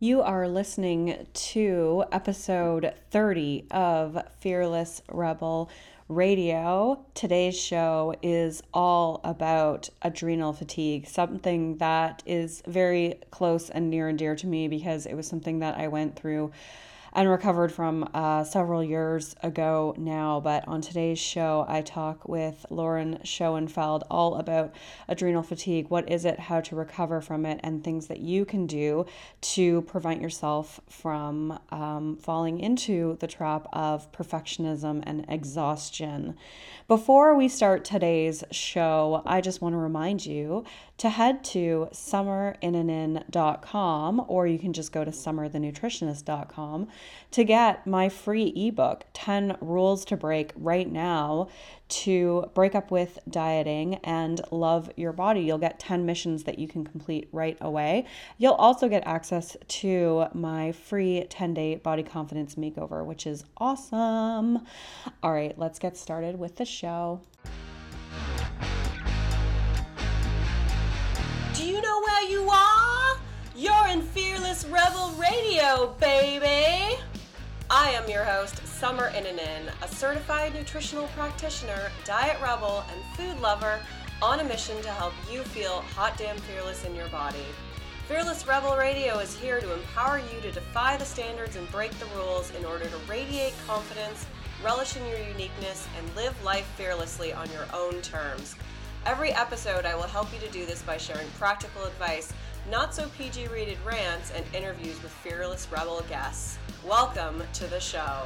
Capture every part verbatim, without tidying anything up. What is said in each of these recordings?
You are listening to episode thirty of Fearless Rebel Radio. Today's show is all about adrenal fatigue, something that is very close and near and dear to me because it was something that I went through and recovered from uh, several years ago now. But on today's show, I talk with Lauren Schoenfeld all about adrenal fatigue. What is it, how to recover from it, and things that you can do to prevent yourself from um, falling into the trap of perfectionism and exhaustion. Before we start today's show, I just want to remind you to head to summer in and in dot com, or you can just go to summer the nutritionist dot com to get my free ebook, ten Rules to Break Right Now to Break Up With Dieting and Love Your Body. You'll get ten missions that you can complete right away. You'll also get access to my free ten-day body confidence makeover, which is awesome. All right, let's get started with the show. Do you know where you are? You're in Fearless Rebel Radio, baby! I am your host, Summer Inanen, a certified nutritional practitioner, diet rebel, and food lover on a mission to help you feel hot damn fearless in your body. Fearless Rebel Radio is here to empower you to defy the standards and break the rules in order to radiate confidence, relish in your uniqueness, and live life fearlessly on your own terms. Every episode, I will help you to do this by sharing practical advice, not so P G-rated rants, and interviews with fearless rebel guests. Welcome to the show.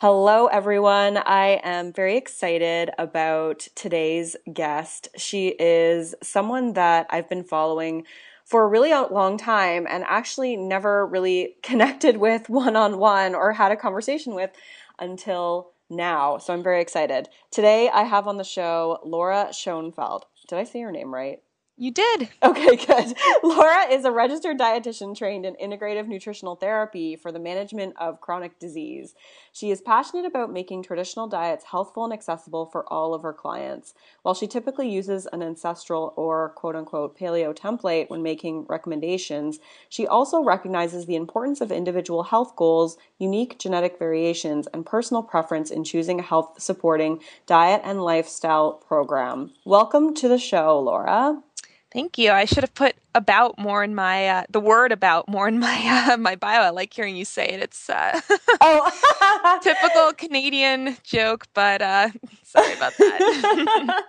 Hello, everyone. I am very excited about today's guest. She is someone that I've been following for a really long time and actually never really connected with one-on-one or had a conversation with until now. So I'm very excited. Today I have on the show Laura Schoenfeld. Did I say your name right? You did. Okay, good. Laura is a registered dietitian trained in integrative nutritional therapy for the management of chronic disease. She is passionate about making traditional diets healthful and accessible for all of her clients. While she typically uses an ancestral or quote-unquote paleo template when making recommendations, she also recognizes the importance of individual health goals, unique genetic variations, and personal preference in choosing a health-supporting diet and lifestyle program. Welcome to the show, Laura. Thank you. I should have put about more in my, uh, the word about more in my uh, my bio. I like hearing you say it. It's uh, oh. Typical Canadian joke, but uh, sorry about that.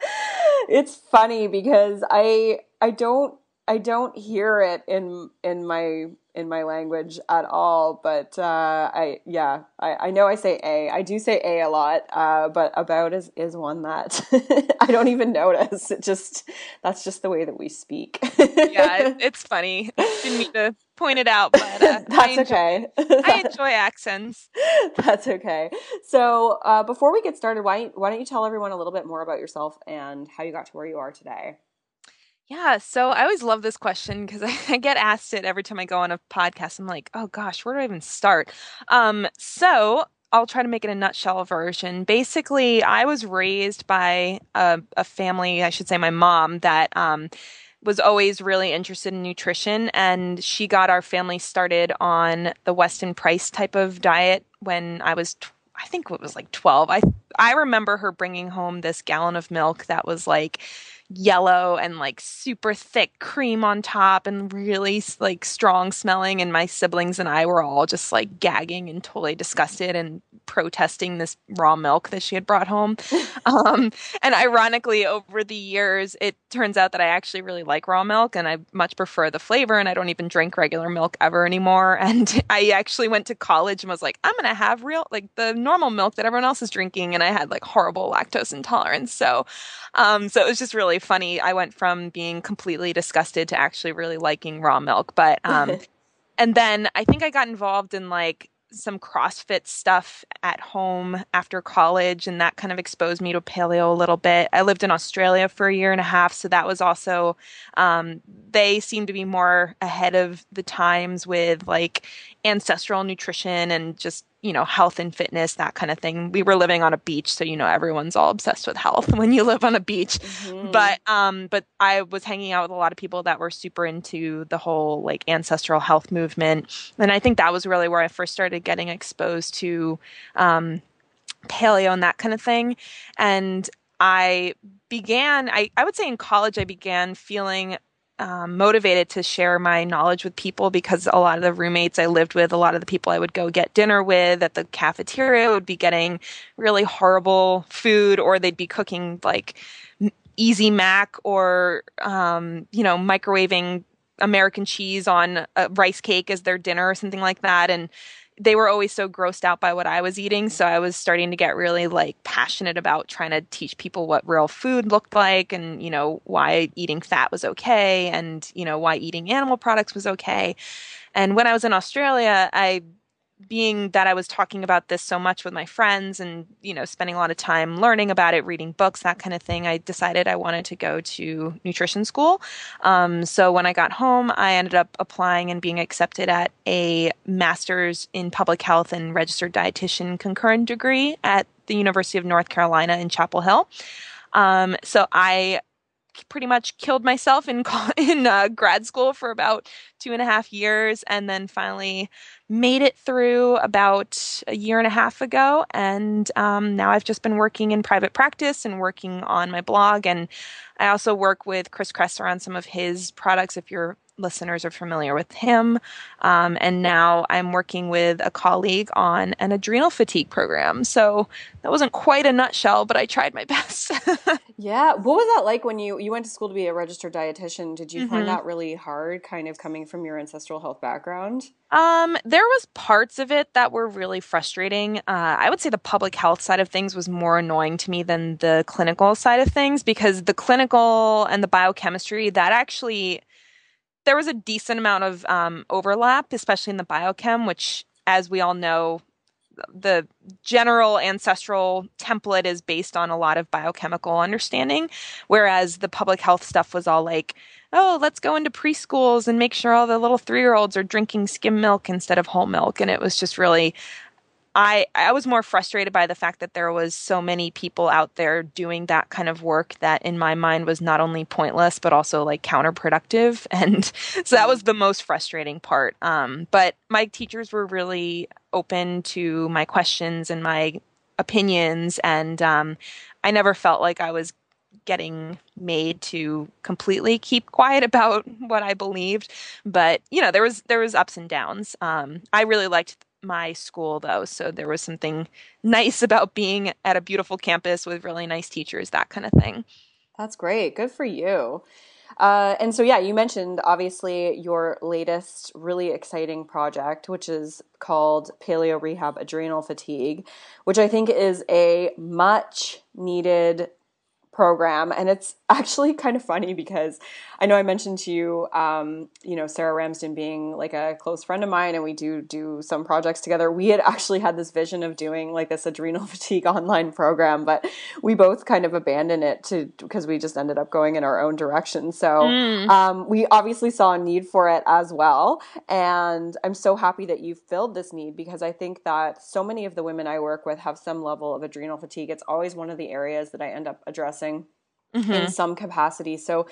It's funny because I I don't I don't hear it in in my in my language at all. But uh, I yeah I, I know I say a I do say a a lot. Uh, but about is, is one that I don't even notice. It just that's just the way that we speak. Yeah, it, it's funny. I didn't mean to point it out, but uh, that's I enjoy, okay. I enjoy accents. That's okay. So uh, before we get started, why why don't you tell everyone a little bit more about yourself and how you got to where you are today? Yeah, so I always love this question because I, I get asked it every time I go on a podcast. I'm like, oh gosh, where do I even start? Um, so I'll try to make it a nutshell version. Basically, I was raised by a, a family, I should say my mom, that um, was always really interested in nutrition. And she got our family started on the Weston Price type of diet when I was tw- I think it was like twelve. I I remember her bringing home this gallon of milk that was like yellow and like super thick cream on top and really like strong smelling. And my siblings and I were all just like gagging and totally disgusted and protesting this raw milk that she had brought home. um, and ironically, over the years, it turns out that I actually really like raw milk and I much prefer the flavor, and I don't even drink regular milk ever anymore. And I actually went to college and was like, I'm going to have real, like the normal milk that everyone else is drinking. And I had like horrible lactose intolerance. So, um, so it was just really funny. I went from being completely disgusted to actually really liking raw milk. But, um, and then I think I got involved in like some CrossFit stuff at home after college, and that kind of exposed me to paleo a little bit. I lived in Australia for a year and a half. So that was also, um, they seemed to be more ahead of the times with like ancestral nutrition and just, you know, health and fitness, that kind of thing. We were living on a beach, so, you know, everyone's all obsessed with health when you live on a beach. Mm-hmm. But um, but I was hanging out with a lot of people that were super into the whole like ancestral health movement. And I think that was really where I first started getting exposed to um, paleo and that kind of thing. And I began, I, I would say in college, I began feeling Um, motivated to share my knowledge with people, because a lot of the roommates I lived with, a lot of the people I would go get dinner with at the cafeteria would be getting really horrible food, or they'd be cooking like Easy Mac or, um, you know, microwaving American cheese on a rice cake as their dinner or something like that. And they were always so grossed out by what I was eating. So I was starting to get really like passionate about trying to teach people what real food looked like, and, you know, why eating fat was okay, and, you know, why eating animal products was okay. And when I was in Australia, I, being that I was talking about this so much with my friends and, you know, spending a lot of time learning about it, reading books, that kind of thing, I decided I wanted to go to nutrition school. Um, so when I got home, I ended up applying and being accepted at a master's in public health and registered dietitian concurrent degree at the University of North Carolina in Chapel Hill. Um, so I pretty much killed myself in in uh, grad school for about two and a half years, and then finally made it through about a year and a half ago. And um, now I've just been working in private practice and working on my blog. And I also work with Chris Kresser on some of his products, if your listeners are familiar with him. Um, and now I'm working with a colleague on an adrenal fatigue program. So that wasn't quite a nutshell, but I tried my best. Yeah. What was that like when you, you went to school to be a registered dietitian? Did you mm-hmm. find that really hard, kind of coming from your ancestral health background? Um, there was parts of it that were really frustrating. Uh, I would say the public health side of things was more annoying to me than the clinical side of things, because the clinical and the biochemistry, that actually, there was a decent amount of um, overlap, especially in the biochem, which, as we all know, the general ancestral template is based on a lot of biochemical understanding, whereas the public health stuff was all like, oh, let's go into preschools and make sure all the little three-year-olds are drinking skim milk instead of whole milk. And it was just really, I, I was more frustrated by the fact that there was so many people out there doing that kind of work that in my mind was not only pointless, but also like counterproductive. And so that was the most frustrating part. Um, but my teachers were really open to my questions and my opinions. And um, I never felt like I was getting made to completely keep quiet about what I believed. But, you know, there was, there was ups and downs. Um, I really liked my school though. So there was something nice about being at a beautiful campus with really nice teachers, that kind of thing. That's great. Good for you. Uh, and so, yeah, you mentioned obviously your latest really exciting project, which is called Paleo Rehab Adrenal Fatigue, which I think is a much needed program. And it's actually kind of funny because I know I mentioned to you, um, you know, Sarah Ramsden being like a close friend of mine, and we do do some projects together. We had actually had this vision of doing like this adrenal fatigue online program, but we both kind of abandoned it to because we just ended up going in our own direction. So mm. um, we obviously saw a need for it as well. And I'm so happy that you filled this need, because I think that so many of the women I work with have some level of adrenal fatigue. It's always one of the areas that I end up addressing Mm-hmm. in some capacity. So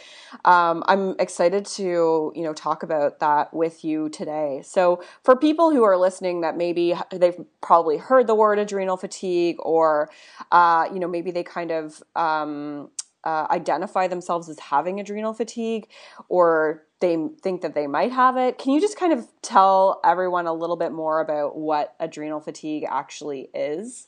um, I'm excited to, you know, talk about that with you today. So for people who are listening that maybe they've probably heard the word adrenal fatigue, or, uh, you know, maybe they kind of um, uh, identify themselves as having adrenal fatigue, or they think that they might have it. Can you just kind of tell everyone a little bit more about what adrenal fatigue actually is?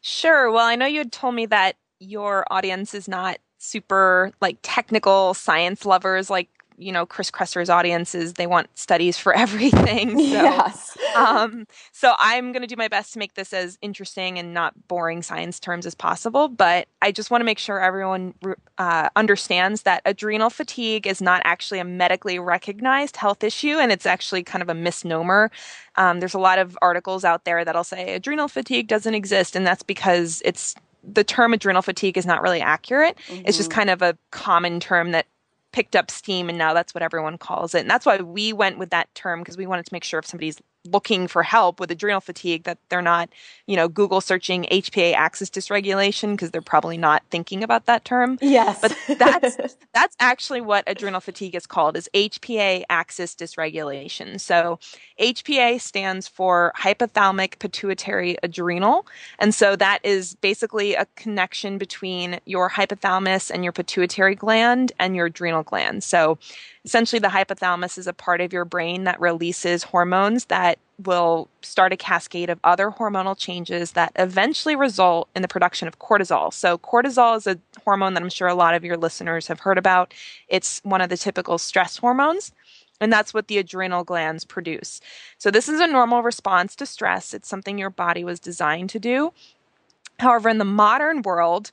Sure. Well, I know you had told me that your audience is not super like technical science lovers, like, you know, Chris Kresser's audiences, they want studies for everything. So, yes. um, so I'm going to do my best to make this as interesting and not boring science terms as possible. But I just want to make sure everyone uh, understands that adrenal fatigue is not actually a medically recognized health issue. And it's actually kind of a misnomer. Um, there's a lot of articles out there that'll say adrenal fatigue doesn't exist. And that's because it's the term adrenal fatigue is not really accurate. Mm-hmm. It's just kind of a common term that picked up steam, and now that's what everyone calls it. And that's why we went with that term, because we wanted to make sure if somebody's looking for help with adrenal fatigue, that they're not, you know, Google searching H P A axis dysregulation, because they're probably not thinking about that term. Yes. But that's that's actually what adrenal fatigue is called, is H P A axis dysregulation. So H P A stands for hypothalamic pituitary adrenal. And so that is basically a connection between your hypothalamus and your pituitary gland and your adrenal gland. So essentially, the hypothalamus is a part of your brain that releases hormones that will start a cascade of other hormonal changes that eventually result in the production of cortisol. So cortisol is a hormone that I'm sure a lot of your listeners have heard about. It's one of the typical stress hormones, and that's what the adrenal glands produce. So this is a normal response to stress. It's something your body was designed to do. However, in the modern world,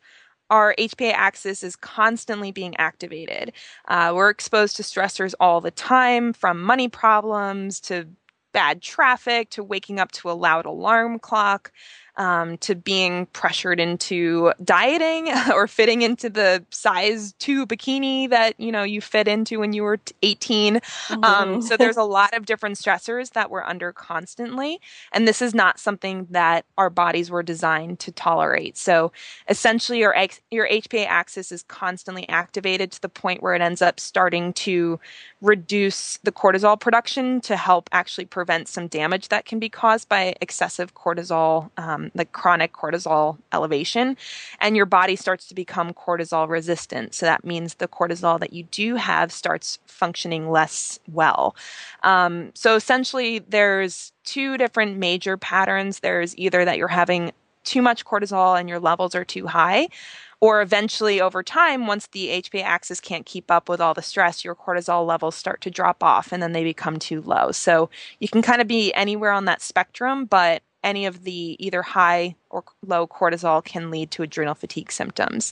our H P A axis is constantly being activated. Uh, we're exposed to stressors all the time, from money problems to bad traffic to waking up to a loud alarm clock, um, to being pressured into dieting or fitting into the size two bikini that, you know, you fit into when you were eighteen. Mm-hmm. Um, so there's a lot of different stressors that we're under constantly. And this is not something that our bodies were designed to tolerate. So essentially your, ex- your H P A axis is constantly activated to the point where it ends up starting to reduce the cortisol production to help actually prevent some damage that can be caused by excessive cortisol, um, like chronic cortisol elevation, and your body starts to become cortisol resistant. So that means the cortisol that you do have starts functioning less well. Um, so essentially there's two different major patterns. There's either that you're having too much cortisol and your levels are too high, or eventually over time, once the H P A axis can't keep up with all the stress, your cortisol levels start to drop off and then they become too low. So you can kind of be anywhere on that spectrum, but any of the either high or low cortisol can lead to adrenal fatigue symptoms.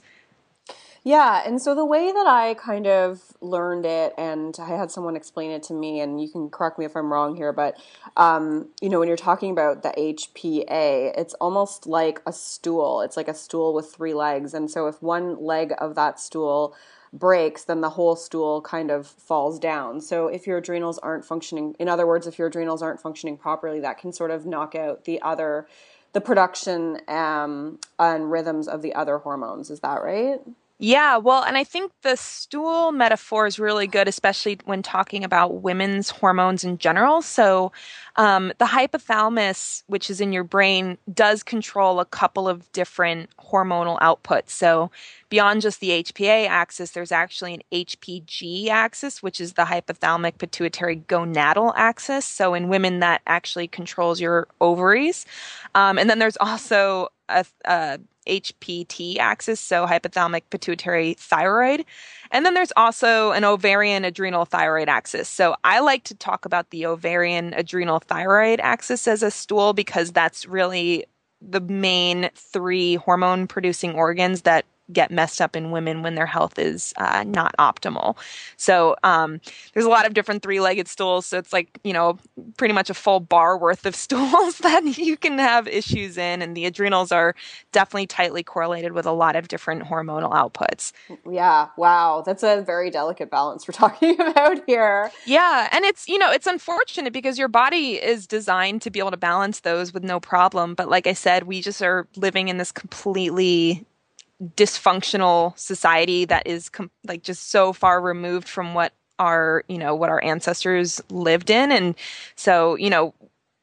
Yeah. And so the way that I kind of learned it, and I had someone explain it to me, and you can correct me if I'm wrong here, but, um, you know, when you're talking about the H P A, it's almost like a stool. It's like a stool with three legs. And so if one leg of that stool breaks, then the whole stool kind of falls down. So if your adrenals aren't functioning, in other words, if your adrenals aren't functioning properly, that can sort of knock out the other, the production um, and rhythms of the other hormones. Is that right? Yeah, well, and I think the stool metaphor is really good, especially when talking about women's hormones in general. So um, the hypothalamus, which is in your brain, does control a couple of different hormonal outputs. So beyond just the H P A axis, there's actually an H P G axis, which is the hypothalamic pituitary gonadal axis. So in women, that actually controls your ovaries. Um, and then there's also a... a H P T axis, so hypothalamic pituitary thyroid. And then there's also an ovarian adrenal thyroid axis. So I like to talk about the ovarian adrenal thyroid axis as a stool, because that's really the main three hormone producing organs that get messed up in women when their health is uh, not optimal. So um, there's a lot of different three-legged stools. So it's like, you know, pretty much a full bar worth of stools that you can have issues in. And the adrenals are definitely tightly correlated with a lot of different hormonal outputs. Yeah. Wow. That's a very delicate balance we're talking about here. Yeah. And it's, you know, it's unfortunate because your body is designed to be able to balance those with no problem. But like I said, we just are living in this completely dysfunctional society that is com- like just so far removed from what our, you know, what our ancestors lived in. And so, you know,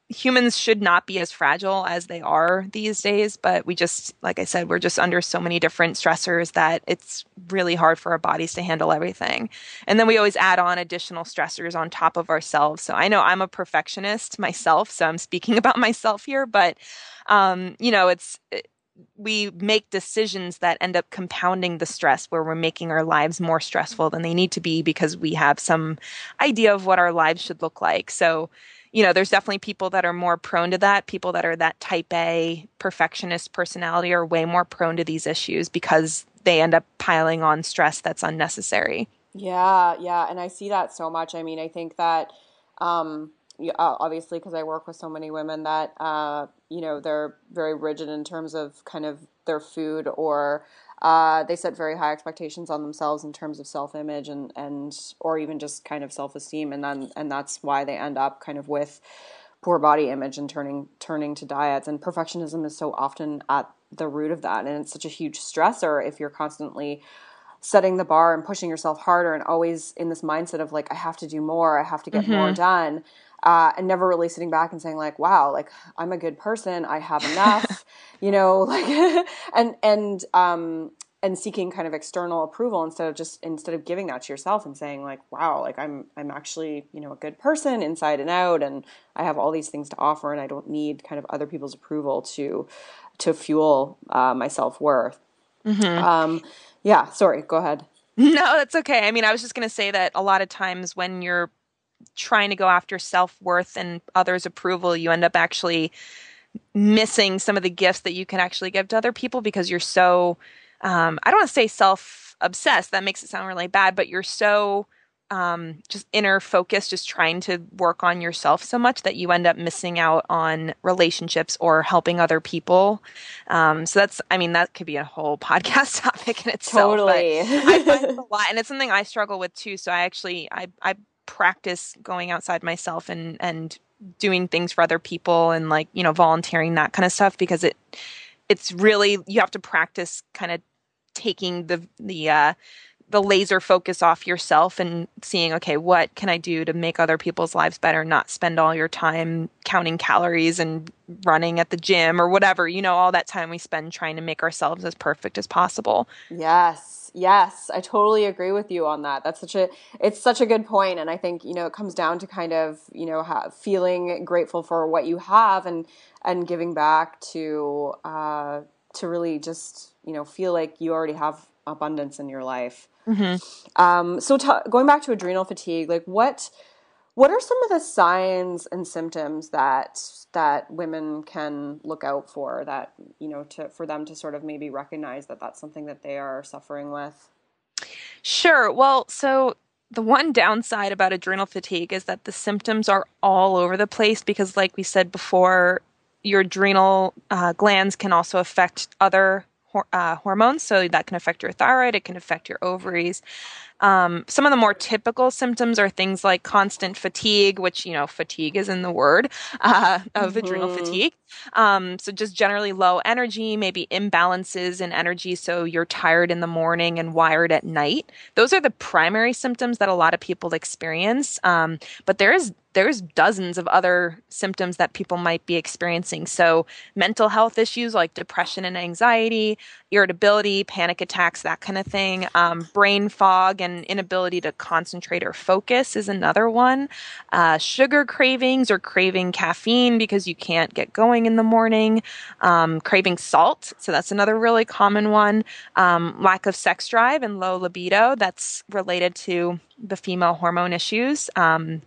humans should not be as fragile as they are these days, but we just, like I said, we're just under so many different stressors that it's really hard for our bodies to handle everything. And then we always add on additional stressors on top of ourselves. So I know I'm a perfectionist myself, so I'm speaking about myself here, but, um, you know, it's, it, we make decisions that end up compounding the stress, where we're making our lives more stressful than they need to be because we have some idea of what our lives should look like. So, you know, there's definitely people that are more prone to that. People that are that type A perfectionist personality are way more prone to these issues because they end up piling on stress that's unnecessary. Yeah. Yeah. And I see that so much. I mean, I think that, um, Yeah, obviously, because I work with so many women that, uh, you know, they're very rigid in terms of kind of their food, or uh, they set very high expectations on themselves in terms of self-image and, and or even just kind of self-esteem. And then and that's why they end up kind of with poor body image and turning turning to diets. And perfectionism is so often at the root of that. And it's such a huge stressor if you're constantly setting the bar and pushing yourself harder and always in this mindset of like, I have to do more, I have to get mm-hmm. more done. Uh, and never really sitting back and saying like, wow, like I'm a good person. I have enough, you know, like, and, and, um, and seeking kind of external approval instead of just, instead of giving that to yourself and saying like, wow, like I'm, I'm actually, you know, a good person inside and out. And I have all these things to offer and I don't need kind of other people's approval to, to fuel, uh, my self-worth. Mm-hmm. Um, yeah, sorry, go ahead. No, that's okay. I mean, I was just going to say that a lot of times when you're trying to go after self-worth and others' approval, you end up actually missing some of the gifts that you can actually give to other people because you're so, um, I don't want to say self-obsessed, that makes it sound really bad, but you're so um, just inner focused, just trying to work on yourself so much that you end up missing out on relationships or helping other people. Um, so that's, I mean, that could be a whole podcast topic in itself. Totally. I find it a lot, and it's something I struggle with too. So I actually, I, I, practice going outside myself and, and doing things for other people and like, you know, volunteering, that kind of stuff, because it, it's really, you have to practice kind of taking the, the, uh, the laser focus off yourself and seeing, okay, what can I do to make other people's lives better? Not spend all your time counting calories and running at the gym or whatever, you know, all that time we spend trying to make ourselves as perfect as possible. Yes. Yes, I totally agree with you on that. That's such a, it's such a good point. And I think, you know, it comes down to kind of, you know, ha- feeling grateful for what you have and, and giving back to, uh, to really just, you know, feel like you already have abundance in your life. Mm-hmm. Um, so t- going back to adrenal fatigue, like what, what are some of the signs and symptoms that, that women can look out for that, you know, to, for them to sort of maybe recognize that that's something that they are suffering with? Sure. Well, so the one downside about adrenal fatigue is that the symptoms are all over the place because, like we said before, your adrenal uh, glands can also affect other hor- uh, hormones. So that can affect your thyroid. It can affect your ovaries. Um, some of the more typical symptoms are things like constant fatigue, which, you know, fatigue is in the word, uh, of mm-hmm. adrenal fatigue. Um, so just generally low energy, maybe imbalances in energy. So you're tired in the morning and wired at night. Those are the primary symptoms that a lot of people experience. Um, but there is, there's dozens of other symptoms that people might be experiencing. So mental health issues like depression and anxiety, irritability, panic attacks, that kind of thing. Um, brain fog and And inability to concentrate or focus is another one. Uh, sugar cravings or craving caffeine because you can't get going in the morning. Um, craving salt. So that's another really common one. Um, lack of sex drive and low libido. That's related to the female hormone issues. Um,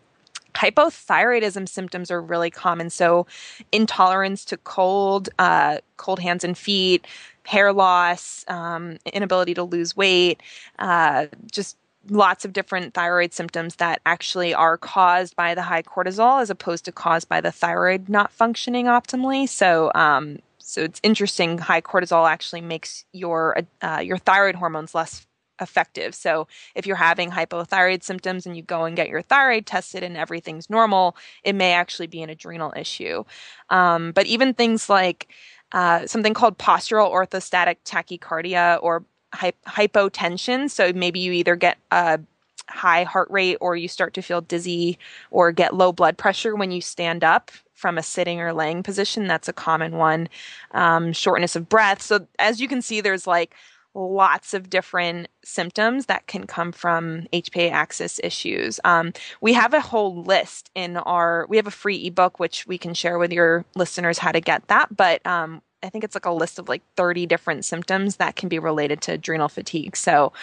Hypothyroidism symptoms are really common. So intolerance to cold, uh, cold hands and feet, hair loss, um, inability to lose weight, uh, just lots of different thyroid symptoms that actually are caused by the high cortisol as opposed to caused by the thyroid not functioning optimally. So, um, so it's interesting. High cortisol actually makes your, uh, your thyroid hormones less effective. So if you're having hypothyroid symptoms and you go and get your thyroid tested and everything's normal, it may actually be an adrenal issue. Um, but even things like uh, something called postural orthostatic tachycardia or hy- hypotension. So maybe you either get a high heart rate or you start to feel dizzy or get low blood pressure when you stand up from a sitting or laying position. That's a common one. Um, shortness of breath. So as you can see, there's like lots of different symptoms that can come from H P A axis issues. Um, we have a whole list in our, we have a free ebook, which we can share with your listeners how to get that. But um, I think it's like a list of like thirty different symptoms that can be related to adrenal fatigue. So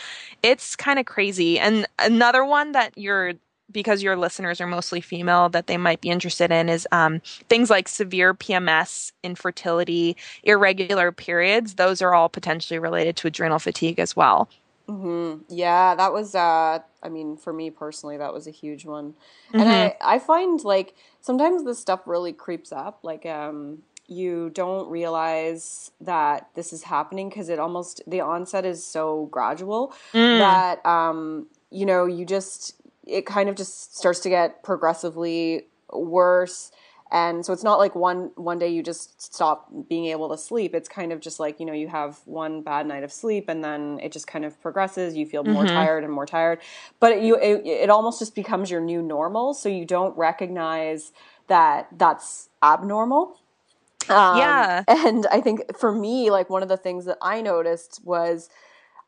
it's kind of crazy. And another one that you're, because your listeners are mostly female, that they might be interested in is um, things like severe P M S, infertility, irregular periods. Those are all potentially related to adrenal fatigue as well. Mm-hmm. Yeah, that was, uh, I mean, for me personally, that was a huge one. Mm-hmm. And I, I find like sometimes this stuff really creeps up. Like um, you don't realize that this is happening because it almost, the onset is so gradual mm. that, um, you know, you just... it kind of just starts to get progressively worse And so it's not like one one day you just stop being able to sleep. It's kind of just like, you know, you have one bad night of sleep and then it just kind of progresses. You feel more mm-hmm. tired and more tired. But it, you it, it almost just becomes your new normal. So you don't recognize that that's abnormal. Um, yeah. And I think for me, like one of the things that I noticed was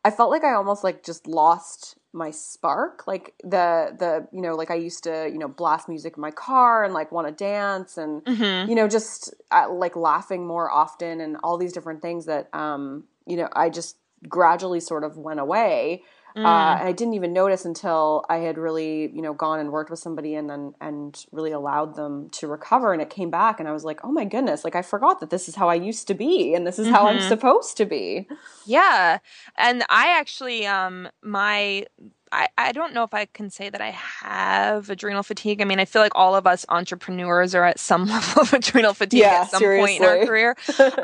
I felt like I almost like just lost my spark, like the, the, you know, like I used to, you know, blast music in my car and like want to dance and, mm-hmm. you know, just uh, like laughing more often and all these different things that, um, you know, I just gradually sort of went away. Mm. Uh, and I didn't even notice until I had really, you know, gone and worked with somebody and then, and really allowed them to recover. And it came back and I was like, oh my goodness, like I forgot that this is how I used to be and this is mm-hmm. how I'm supposed to be. Yeah. And I actually, um, my, I, I don't know if I can say that I have adrenal fatigue. I mean, I feel like all of us entrepreneurs are at some level of adrenal fatigue yeah, at some seriously. point in our career.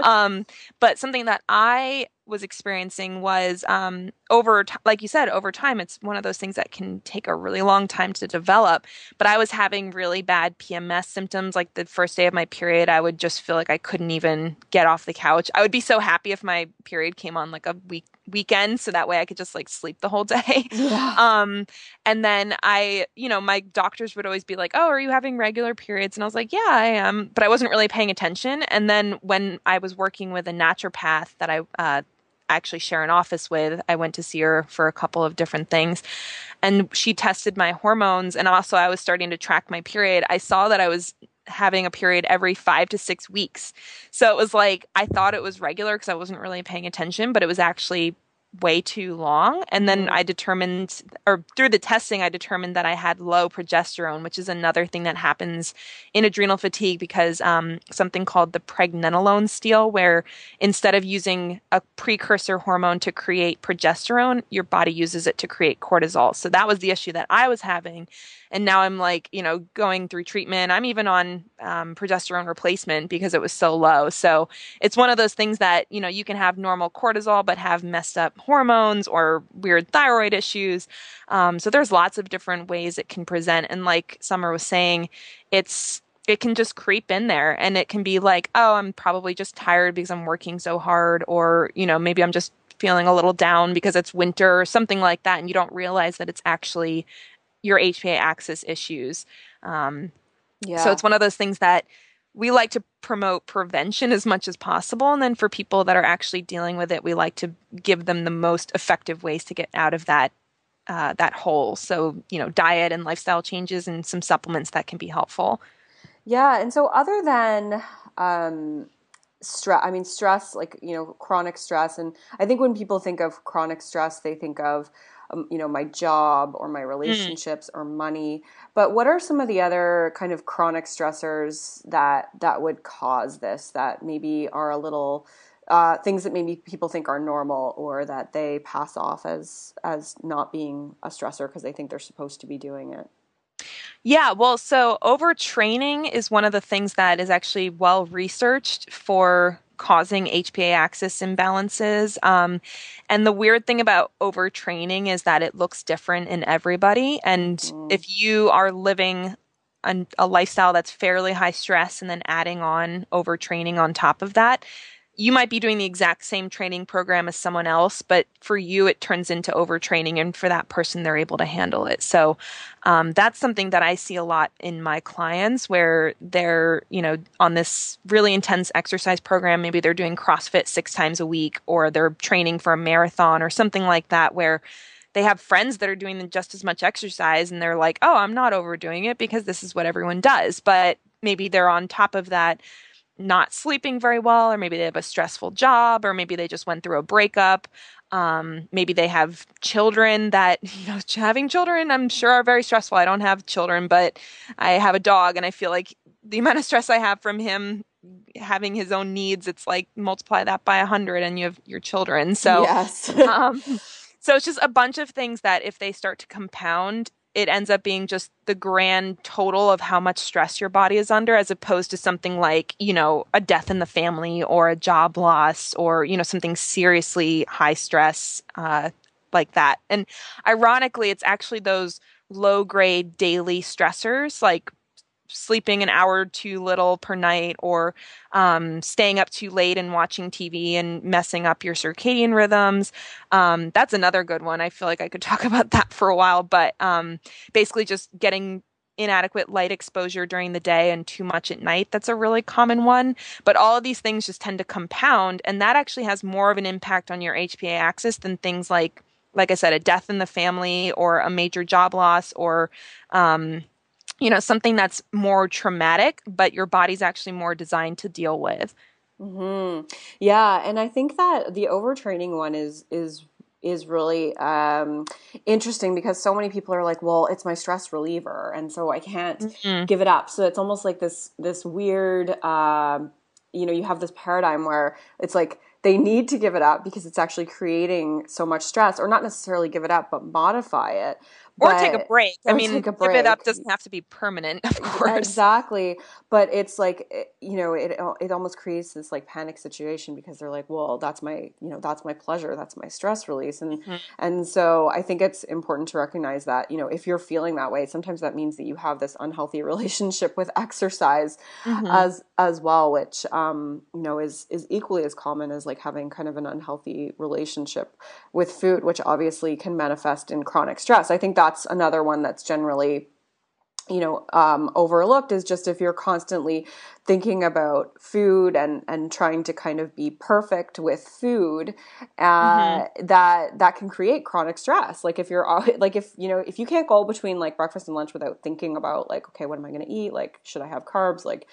um, but something that I was experiencing was um, over, t- like you said, over time, it's one of those things that can take a really long time to develop. But I was having really bad P M S symptoms. Like the first day of my period, I would just feel like I couldn't even get off the couch. I would be so happy if my period came on like a week weekend, so that way I could just like sleep the whole day. Yeah. Um, and then I, you know, my doctors would always be like, oh, are you having regular periods? And I was like, yeah, I am. But I wasn't really paying attention. And then when I was working with a naturopath that I, uh, actually share an office with, I went to see her for a couple of different things. And she tested my hormones. And also I was starting to track my period. I saw that I was having a period every five to six weeks. So it was like, I thought it was regular because I wasn't really paying attention, but it was actually way too long. And then I determined, or through the testing, I determined that I had low progesterone, which is another thing that happens in adrenal fatigue because um, something called the pregnenolone steal, where instead of using a precursor hormone to create progesterone, your body uses it to create cortisol. So that was the issue that I was having. And now I'm like, you know, going through treatment. I'm even on um, progesterone replacement because it was so low. So it's one of those things that, you know, you can have normal cortisol, but have messed up hormones or weird thyroid issues. Um, so there's lots of different ways it can present. And like Summer was saying, it's, it can just creep in there and it can be like, oh, I'm probably just tired because I'm working so hard, or, you know, maybe I'm just feeling a little down because it's winter or something like that. And you don't realize that it's actually your H P A axis issues. Um, yeah. So it's one of those things that we like to promote prevention as much as possible. And then for people that are actually dealing with it, we like to give them the most effective ways to get out of that, uh, that hole. So, you know, diet and lifestyle changes and some supplements that can be helpful. Yeah. And so other than, um, stress, I mean, stress, like, you know, chronic stress. And I think when people think of chronic stress, they think of, Um, you know, my job or my relationships mm. or money. But what are some of the other kind of chronic stressors that that would cause this, that maybe are a little uh, things that maybe people think are normal or that they pass off as as not being a stressor because they think they're supposed to be doing it? Yeah, well, so overtraining is one of the things that is actually well researched for causing H P A axis imbalances. Um, and the weird thing about overtraining is that it looks different in everybody. And mm. if you are living an, a lifestyle that's fairly high stress and then adding on overtraining on top of that, you might be doing the exact same training program as someone else, but for you, it turns into overtraining. And for that person, they're able to handle it. So um, that's something that I see a lot in my clients where they're, you know, on this really intense exercise program. Maybe they're doing CrossFit six times a week, or they're training for a marathon or something like that, where they have friends that are doing just as much exercise. And they're like, oh, I'm not overdoing it because this is what everyone does. But maybe they're on top of that not sleeping very well, or maybe they have a stressful job, or maybe they just went through a breakup. Um, maybe they have children that, you know, having children, I'm sure, are very stressful. I don't have children, but I have a dog, and I feel like the amount of stress I have from him having his own needs, it's like multiply that by a hundred and you have your children. So, yes. um, so it's just a bunch of things that if they start to compound, it ends up being just the grand total of how much stress your body is under, as opposed to something like, you know, a death in the family or a job loss or, you know, something seriously high stress uh, like that. And ironically, it's actually those low grade daily stressors like sleeping an hour too little per night, or um, staying up too late and watching T V and messing up your circadian rhythms. Um, that's another good one. I feel like I could talk about that for a while, but um, basically just getting inadequate light exposure during the day and too much at night. That's a really common one. But all of these things just tend to compound, and that actually has more of an impact on your H P A axis than things like, like I said, a death in the family or a major job loss or, um, you know, something that's more traumatic, but your body's actually more designed to deal with. Mm-hmm. Yeah. And I think that the overtraining one is, is is really um, interesting, because so many people are like, well, it's my stress reliever, and so I can't mm-hmm. give it up. So it's almost like this, this weird, uh, you know, you have this paradigm where it's like they need to give it up because it's actually creating so much stress, or not necessarily give it up, but modify it. Or but, take a break. I mean, give it up doesn't have to be permanent, of course. Exactly. But it's like, you know, it it almost creates this like panic situation, because they're like, well, that's my, you know, that's my pleasure. That's my stress release. And mm-hmm. and so I think it's important to recognize that, you know, if you're feeling that way, sometimes that means that you have this unhealthy relationship with exercise mm-hmm. as as well, which, um, you know, is, is equally as common as like having kind of an unhealthy relationship with food, which obviously can manifest in chronic stress. I think that That's another one that's generally, you know, um, overlooked, is just if you're constantly thinking about food and, and trying to kind of be perfect with food, uh, mm-hmm. that, that can create chronic stress. Like if you're like, if, you know, if you can't go between like breakfast and lunch without thinking about like, okay, what am I going to eat? Like, should I have carbs? Like,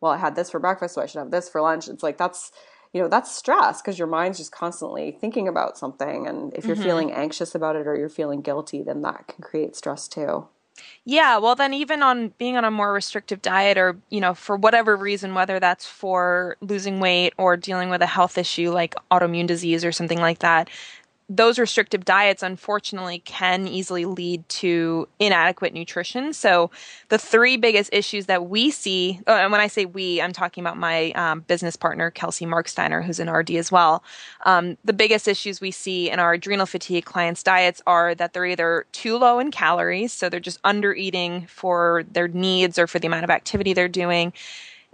well, I had this for breakfast, so I should have this for lunch. It's like, that's, you know, that's stress, because your mind's just constantly thinking about something. And if you're mm-hmm. feeling anxious about it, or you're feeling guilty, then that can create stress too. Yeah. Well, then even on being on a more restrictive diet, or, you know, for whatever reason, whether that's for losing weight or dealing with a health issue like autoimmune disease or something like that, those restrictive diets, unfortunately, can easily lead to inadequate nutrition. So the three biggest issues that we see, oh, and when I say we, I'm talking about my um, business partner, Kelsey Marksteiner, who's an R D as well. Um, the biggest issues we see in our adrenal fatigue clients' diets are that they're either too low in calories, so they're just under eating for their needs or for the amount of activity they're doing.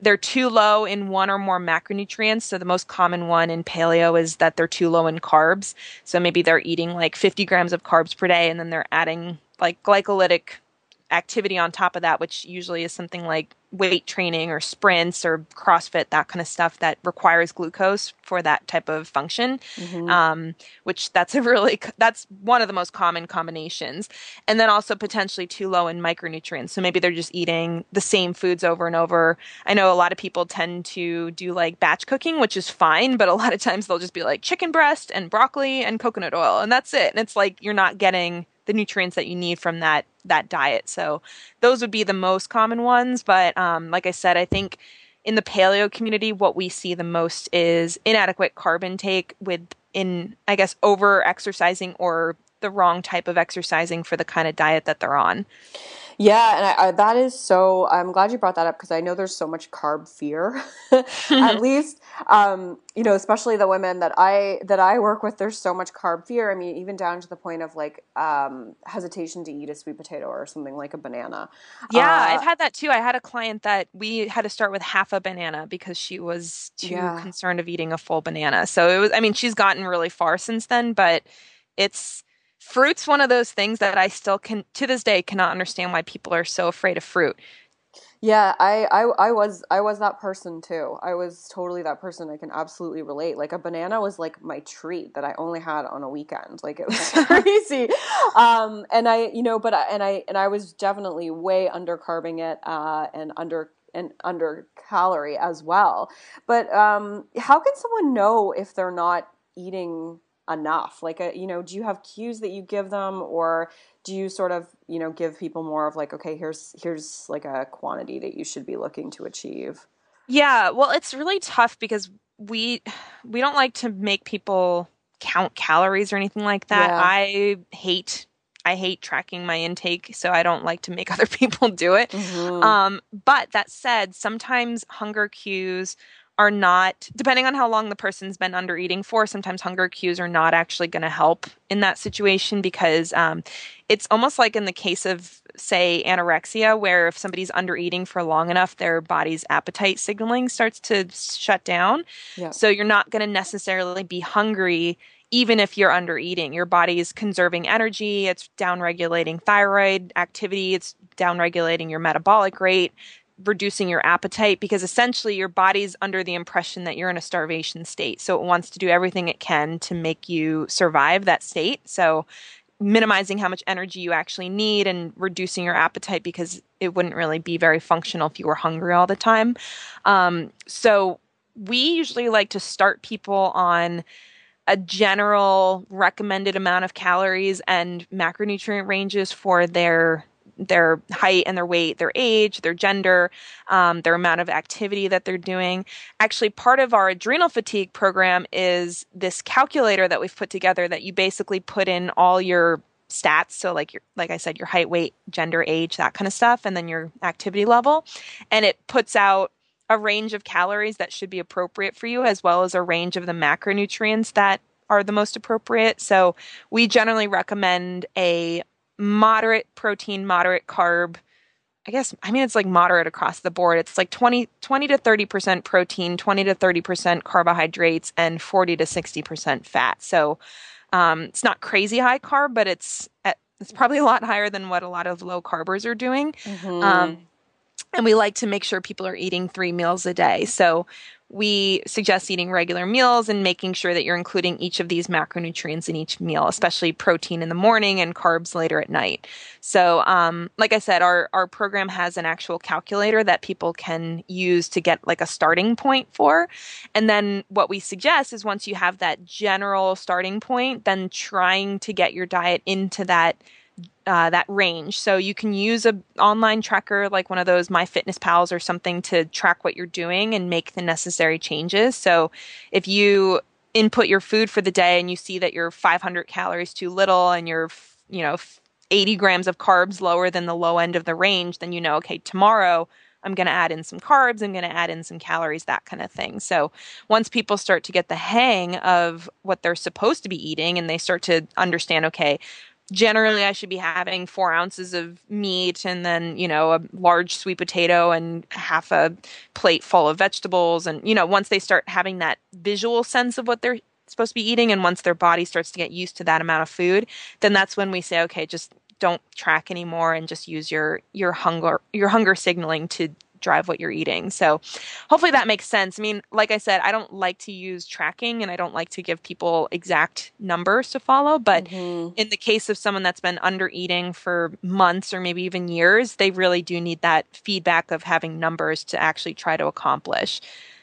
They're too low in one or more macronutrients. So the most common one in paleo is that they're too low in carbs. So maybe they're eating like fifty grams of carbs per day, and then they're adding like glycolytic activity on top of that, which usually is something like weight training or sprints or CrossFit, that kind of stuff that requires glucose for that type of function, mm-hmm. um, which that's a really, that's one of the most common combinations. And then also potentially too low in micronutrients. So maybe they're just eating the same foods over and over. I know a lot of people tend to do like batch cooking, which is fine, but a lot of times they'll just be like chicken breast and broccoli and coconut oil, and that's it. And it's like, you're not getting the nutrients that you need from that that diet. So those would be the most common ones. But um, like I said, I think in the paleo community, what we see the most is inadequate carb intake with, in, I guess, over exercising or the wrong type of exercising for the kind of diet that they're on. Yeah. And I, I, that is so, I'm glad you brought that up, because I know there's so much carb fear, at least, um, you know, especially the women that I, that I work with, there's so much carb fear. I mean, even down to the point of like, um, hesitation to eat a sweet potato or something like a banana. Yeah. Uh, I've had that too. I had a client that we had to start with half a banana because she was too yeah. concerned of eating a full banana. So it was, I mean, she's gotten really far since then, but it's, fruit's one of those things that I still can, to this day, cannot understand why people are so afraid of fruit. Yeah, I, I, I was I was that person too. I was totally that person. I can absolutely relate. Like a banana was like my treat that I only had on a weekend. Like it was crazy. Um, and I, you know, but I, and I and I was definitely way under carbing it uh, and under. and under calorie as well. But um, how can someone know if they're not eating enough? Like, a, you know, do you have cues that you give them, or do you sort of, you know, give people more of like, okay, here's, here's like a quantity that you should be looking to achieve? Yeah. Well, it's really tough because we, we don't like to make people count calories or anything like that. Yeah. I hate, I hate tracking my intake, so I don't like to make other people do it. Mm-hmm. Um, but that said, sometimes hunger cues are not, depending on how long the person's been under eating for, sometimes hunger cues are not actually going to help in that situation, because um, it's almost like in the case of, say, anorexia, where if somebody's under eating for long enough, their body's appetite signaling starts to shut down. Yeah. So you're not going to necessarily be hungry even if you're under eating. Your body is conserving energy. It's down-regulating thyroid activity. It's down-regulating your metabolic rate, reducing your appetite, because essentially your body's under the impression that you're in a starvation state. So it wants to do everything it can to make you survive that state. So minimizing how much energy you actually need and reducing your appetite, because it wouldn't really be very functional if you were hungry all the time. Um, so we usually like to start people on a general recommended amount of calories and macronutrient ranges for their their height and their weight, their age, their gender, um, their amount of activity that they're doing. Actually, part of our adrenal fatigue program is this calculator that we've put together that you basically put in all your stats. So like your, like I said, your height, weight, gender, age, that kind of stuff, and then your activity level. And it puts out a range of calories that should be appropriate for you, as well as a range of the macronutrients that are the most appropriate. So we generally recommend a moderate protein, moderate carb. I guess, I mean, it's like moderate across the board. It's like twenty to thirty percent protein, twenty to thirty percent carbohydrates, and forty to sixty percent fat. So um, it's not crazy high carb, but it's it's probably a lot higher than what a lot of low carbers are doing. Mm-hmm. Um, and we like to make sure people are eating three meals a day. So we suggest eating regular meals and making sure that you're including each of these macronutrients in each meal, especially protein in the morning and carbs later at night. So um, like I said, our, our program has an actual calculator that people can use to get like a starting point for. And then what we suggest is once you have that general starting point, then trying to get your diet into that Uh, that range. So you can use an online tracker, like one of those MyFitnessPals or something, to track what you're doing and make the necessary changes. So if you input your food for the day and you see that you're five hundred calories too little and you're, you know, eighty grams of carbs lower than the low end of the range, then you know, okay, tomorrow I'm going to add in some carbs, I'm going to add in some calories, that kind of thing. So once people start to get the hang of what they're supposed to be eating and they start to understand, okay, generally, I should be having four ounces of meat and then, you know, a large sweet potato and half a plate full of vegetables. And, you know, once they start having that visual sense of what they're supposed to be eating, and once their body starts to get used to that amount of food, then that's when we say, okay, just don't track anymore and just use your, your hunger, your hunger signaling to drive what you're eating. So hopefully that makes sense. I mean, like I said, I don't like to use tracking and I don't like to give people exact numbers to follow, but mm-hmm. in the case of someone that's been under eating for months or maybe even years, they really do need that feedback of having numbers to actually try to accomplish.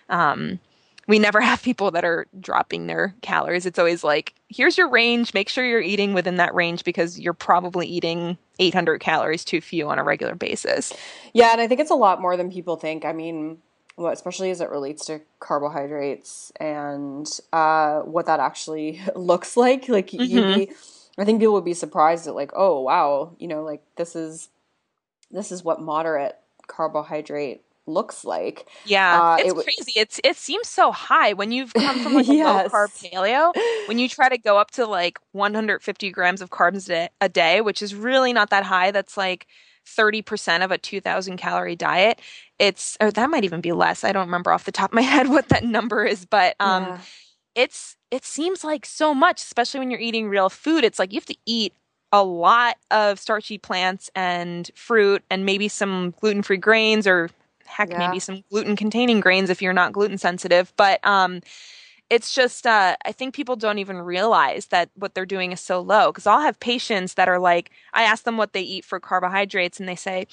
Um, we never have people that are dropping their calories. It's always like, here's your range, make sure you're eating within that range, because you're probably eating eight hundred calories too few on a regular basis. Yeah, and I think it's a lot more than people think. I mean, well, especially as it relates to carbohydrates and uh, what that actually looks like. Like, mm-hmm. you'd be, I think people would be surprised at like, oh, wow, you know, like this is this is what moderate carbohydrate looks like. Yeah, uh, it's it w- crazy. It's it seems so high when you've come from like a yes. low carb paleo. When you try to go up to like one hundred fifty grams of carbs a, a day, which is really not that high. That's like thirty percent of a two thousand calorie diet. It's or that might even be less. I don't remember off the top of my head what that number is, but um, yeah. it's it seems like so much, especially when you're eating real food. It's like you have to eat a lot of starchy plants and fruit, and maybe some gluten-free grains, or heck, yeah. maybe some gluten-containing grains if you're not gluten sensitive. But um, it's just, uh, I think people don't even realize that what they're doing is so low. Because I'll have patients that are like, I ask them what they eat for carbohydrates, and they say,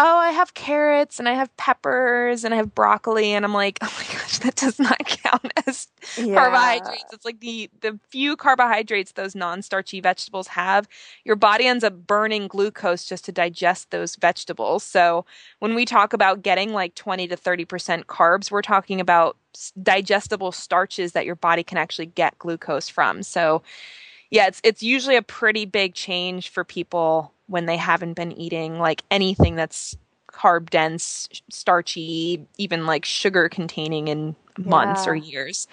oh, I have carrots, and I have peppers, and I have broccoli. And I'm like, oh my gosh, that does not count as yeah. carbohydrates. It's like the, the few carbohydrates those non-starchy vegetables have, your body ends up burning glucose just to digest those vegetables. So when we talk about getting like twenty to thirty percent carbs, we're talking about digestible starches that your body can actually get glucose from. So yeah, it's it's usually a pretty big change for people when they haven't been eating like anything that's carb dense, starchy, even like sugar containing in months yeah. or years.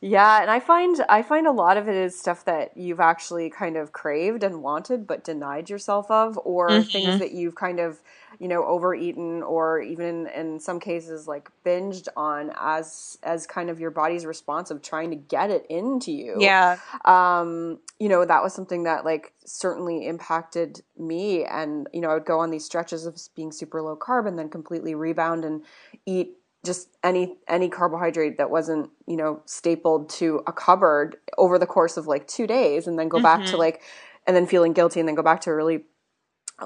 Yeah. And I find, I find a lot of it is stuff that you've actually kind of craved and wanted, but denied yourself of, or mm-hmm. things that you've kind of, you know, overeaten, or even in, in some cases like binged on as, as kind of your body's response of trying to get it into you. Yeah. Um, you know, that was something that like certainly impacted me, and, you know, I would go on these stretches of being super low carb and then completely rebound and eat just any, any carbohydrate that wasn't, you know, stapled to a cupboard over the course of like two days and then go mm-hmm. back to like, and then feeling guilty and then go back to really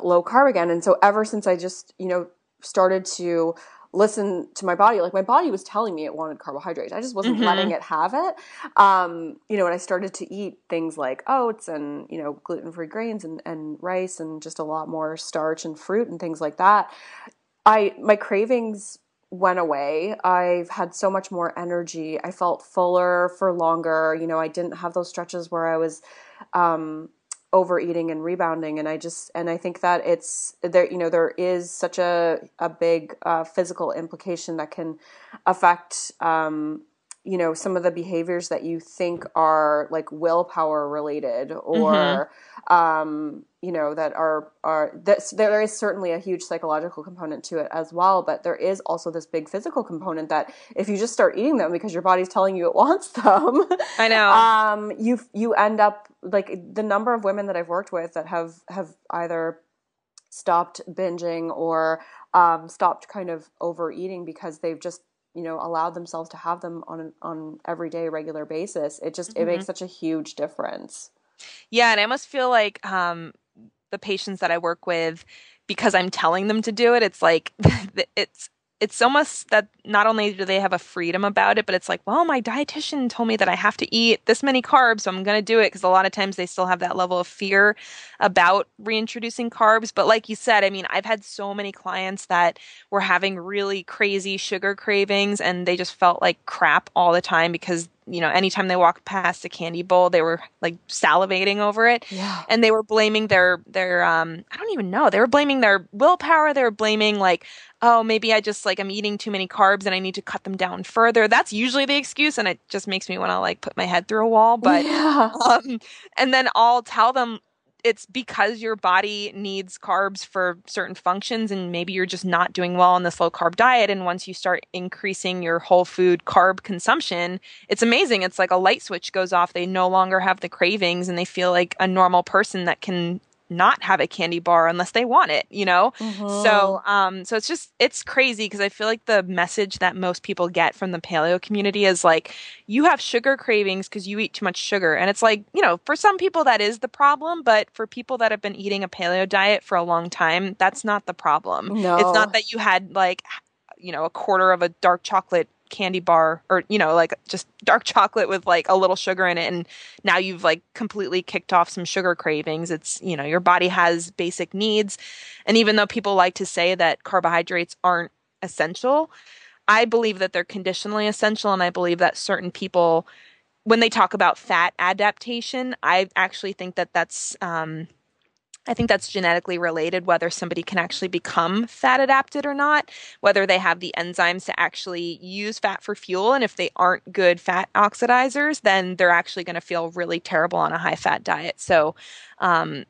low carb again. And so ever since I just, you know, started to listen to my body, like my body was telling me it wanted carbohydrates. I just wasn't mm-hmm. letting it have it. Um, you know, and I started to eat things like oats and, you know, gluten-free grains and, and rice and just a lot more starch and fruit and things like that. I, my cravings went away. I've had so much more energy. I felt fuller for longer. You know, I didn't have those stretches where I was um, overeating and rebounding. And I just, and I think that it's there, you know, there is such a, a big uh, physical implication that can affect, um, you know, some of the behaviors that you think are like willpower related or, mm-hmm. um, you know, that are, are that there is certainly a huge psychological component to it as well, but there is also this big physical component that if you just start eating them because your body's telling you it wants them, I know, um, you, you end up like the number of women that I've worked with that have, have either stopped binging or, um, stopped kind of overeating because they've just, you know, allow themselves to have them on an, on everyday regular basis. It just, mm-hmm. it makes such a huge difference. Yeah. And I almost feel like, um, the patients that I work with, because I'm telling them to do it, it's like, it's, it's almost that not only do they have a freedom about it, but it's like, well, my dietitian told me that I have to eat this many carbs, so I'm going to do it. Because a lot of times they still have that level of fear about reintroducing carbs. But like you said, I mean, I've had so many clients that were having really crazy sugar cravings and they just felt like crap all the time because, you know, anytime they walked past a candy bowl, they were like salivating over it. Yeah. And they were blaming their, their, um, I don't even know. They were blaming their willpower. They were blaming like, oh, maybe I just like, I'm eating too many carbs and I need to cut them down further. That's usually the excuse. And it just makes me want to like put my head through a wall, but, yeah. um, and then I'll tell them, it's because your body needs carbs for certain functions and maybe you're just not doing well on this low carb diet. And once you start increasing your whole food carb consumption, it's amazing. It's like a light switch goes off. They no longer have the cravings and they feel like a normal person that can not have a candy bar unless they want it, you know? Mm-hmm. So, um, so it's just, it's crazy because I feel like the message that most people get from the paleo community is like, you have sugar cravings because you eat too much sugar. And it's like, you know, for some people that is the problem, but for people that have been eating a paleo diet for a long time, that's not the problem. No. It's not that you had like, you know, a quarter of a dark chocolate candy bar or, you know, like just dark chocolate with like a little sugar in it. And now you've like completely kicked off some sugar cravings. It's, you know, your body has basic needs. And even though people like to say that carbohydrates aren't essential, I believe that they're conditionally essential. And I believe that certain people, when they talk about fat adaptation, I actually think that that's, um, I think that's genetically related, whether somebody can actually become fat adapted or not, whether they have the enzymes to actually use fat for fuel. And if they aren't good fat oxidizers, then they're actually going to feel really terrible on a high fat diet. So, um,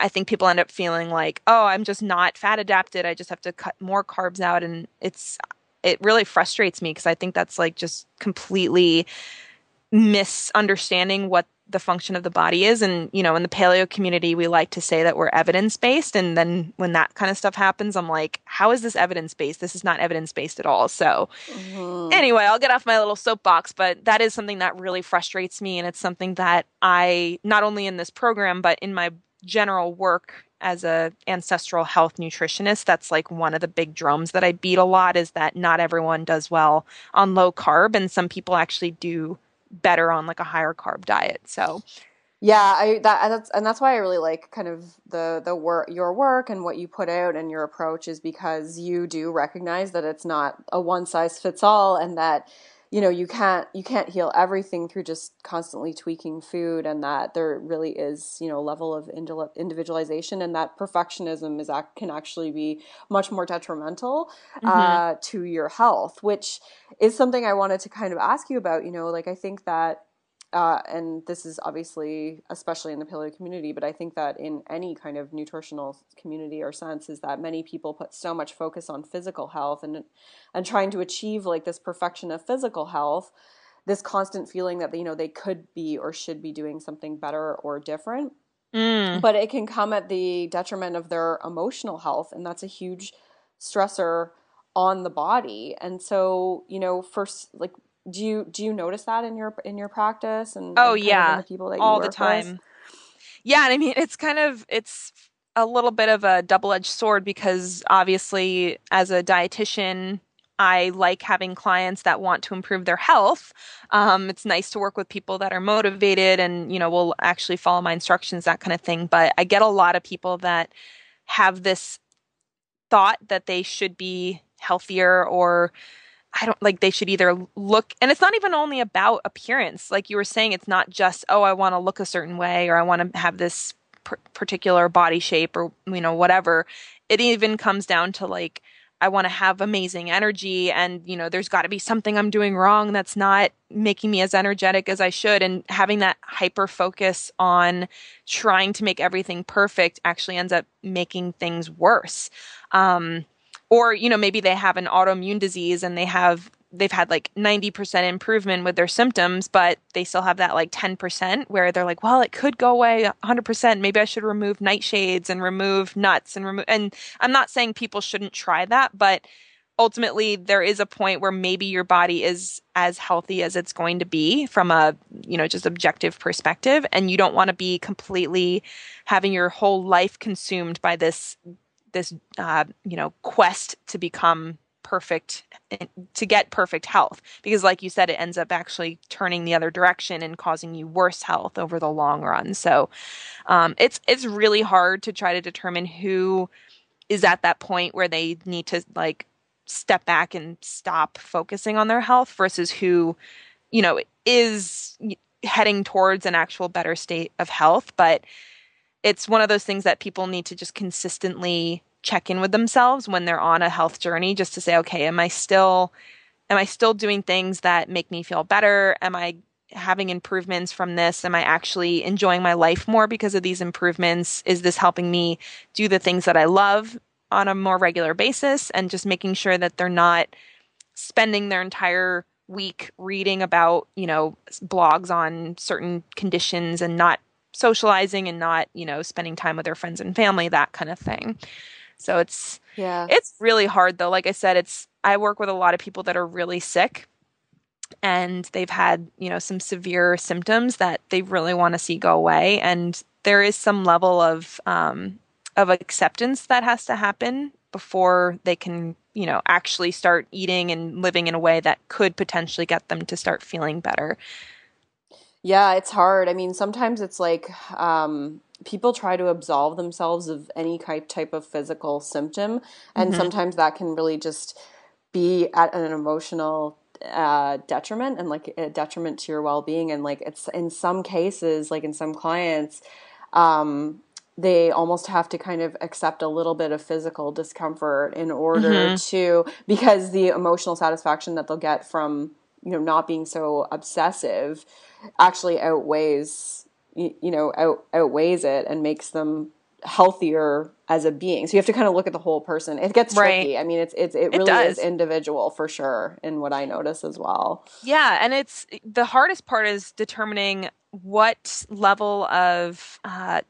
I think people end up feeling like, oh, I'm just not fat adapted. I just have to cut more carbs out. And it's, it really frustrates me because I think that's like just completely misunderstanding what the function of the body is. And, you know, in the paleo community, we like to say that we're evidence-based. And then when that kind of stuff happens, I'm like, how is this evidence-based? This is not evidence-based at all. So mm-hmm. anyway, I'll get off my little soapbox, but that is something that really frustrates me. And it's something that I, not only in this program, but in my general work as a ancestral health nutritionist, that's like one of the big drums that I beat a lot is that not everyone does well on low carb. And some people actually do better on like a higher carb diet. So yeah, I, that, that's, and that's why I really like kind of the, the work, your work and what you put out and your approach is because you do recognize that it's not a one size fits all and that, you know, you can't, you can't heal everything through just constantly tweaking food, and that there really is, you know, a level of individualization, and that perfectionism is can actually be much more detrimental mm-hmm. uh, to your health, which is something I wanted to kind of ask you about. You know, like, I think that, Uh, and this is obviously, especially in the paleo community, but I think that in any kind of nutritional community or sense, is that many people put so much focus on physical health and and trying to achieve like this perfection of physical health, this constant feeling that, you know, they could be or should be doing something better or different. Mm. But it can come at the detriment of their emotional health, and that's a huge stressor on the body. And so, you know, first, like, Do you do you notice that in your in your practice and, oh, and yeah, the people that you all work the time? With? Yeah, and I mean, it's kind of it's a little bit of a double-edged sword, because obviously as a dietitian, I like having clients that want to improve their health. Um, it's nice to work with people that are motivated and, you know, will actually follow my instructions, that kind of thing. But I get a lot of people that have this thought that they should be healthier, or I don't like they should either look, and it's not even only about appearance. Like you were saying, it's not just, oh, I want to look a certain way, or I want to have this pr- particular body shape, or, you know, whatever. It even comes down to like, I want to have amazing energy, and, you know, there's got to be something I'm doing wrong that's not making me as energetic as I should. And having that hyper focus on trying to make everything perfect actually ends up making things worse. Um, Or, you know, maybe they have an autoimmune disease and they have, they've had like ninety percent improvement with their symptoms, but they still have that like ten percent where they're like, well, it could go away one hundred percent. Maybe I should remove nightshades and remove nuts and remove, and I'm not saying people shouldn't try that, but ultimately there is a point where maybe your body is as healthy as it's going to be from a, you know, just objective perspective. And you don't want to be completely having your whole life consumed by this this, uh, you know, quest to become perfect, to get perfect health. Because like you said, it ends up actually turning the other direction and causing you worse health over the long run. So um, it's, it's really hard to try to determine who is at that point where they need to like step back and stop focusing on their health versus who, you know, is heading towards an actual better state of health. But it's one of those things that people need to just consistently check in with themselves when they're on a health journey, just to say, okay, am I still, am I still doing things that make me feel better? Am I having improvements from this? Am I actually enjoying my life more because of these improvements? Is this helping me do the things that I love on a more regular basis? And just making sure that they're not spending their entire week reading about, you know, blogs on certain conditions and not socializing and not, you know, spending time with their friends and family, that kind of thing. So it's, yeah, it's really hard though. Like I said, it's, I work with a lot of people that are really sick and they've had, you know, some severe symptoms that they really want to see go away. And there is some level of, um, of acceptance that has to happen before they can, you know, actually start eating and living in a way that could potentially get them to start feeling better. Yeah, it's hard. I mean, sometimes it's like um, people try to absolve themselves of any type of physical symptom, and mm-hmm. sometimes that can really just be at an emotional uh, detriment and like a detriment to your well-being. And like it's in some cases, like in some clients, um, they almost have to kind of accept a little bit of physical discomfort in order mm-hmm. to, because the emotional satisfaction that they'll get from, you know, not being so obsessive actually outweighs, you, you know, out, outweighs it and makes them healthier as a being. So you have to kind of look at the whole person. It gets tricky. Right. I mean, it's, it's, it really it is individual for sure. In what I notice as well. Yeah. And it's, the hardest part is determining what level of, uh,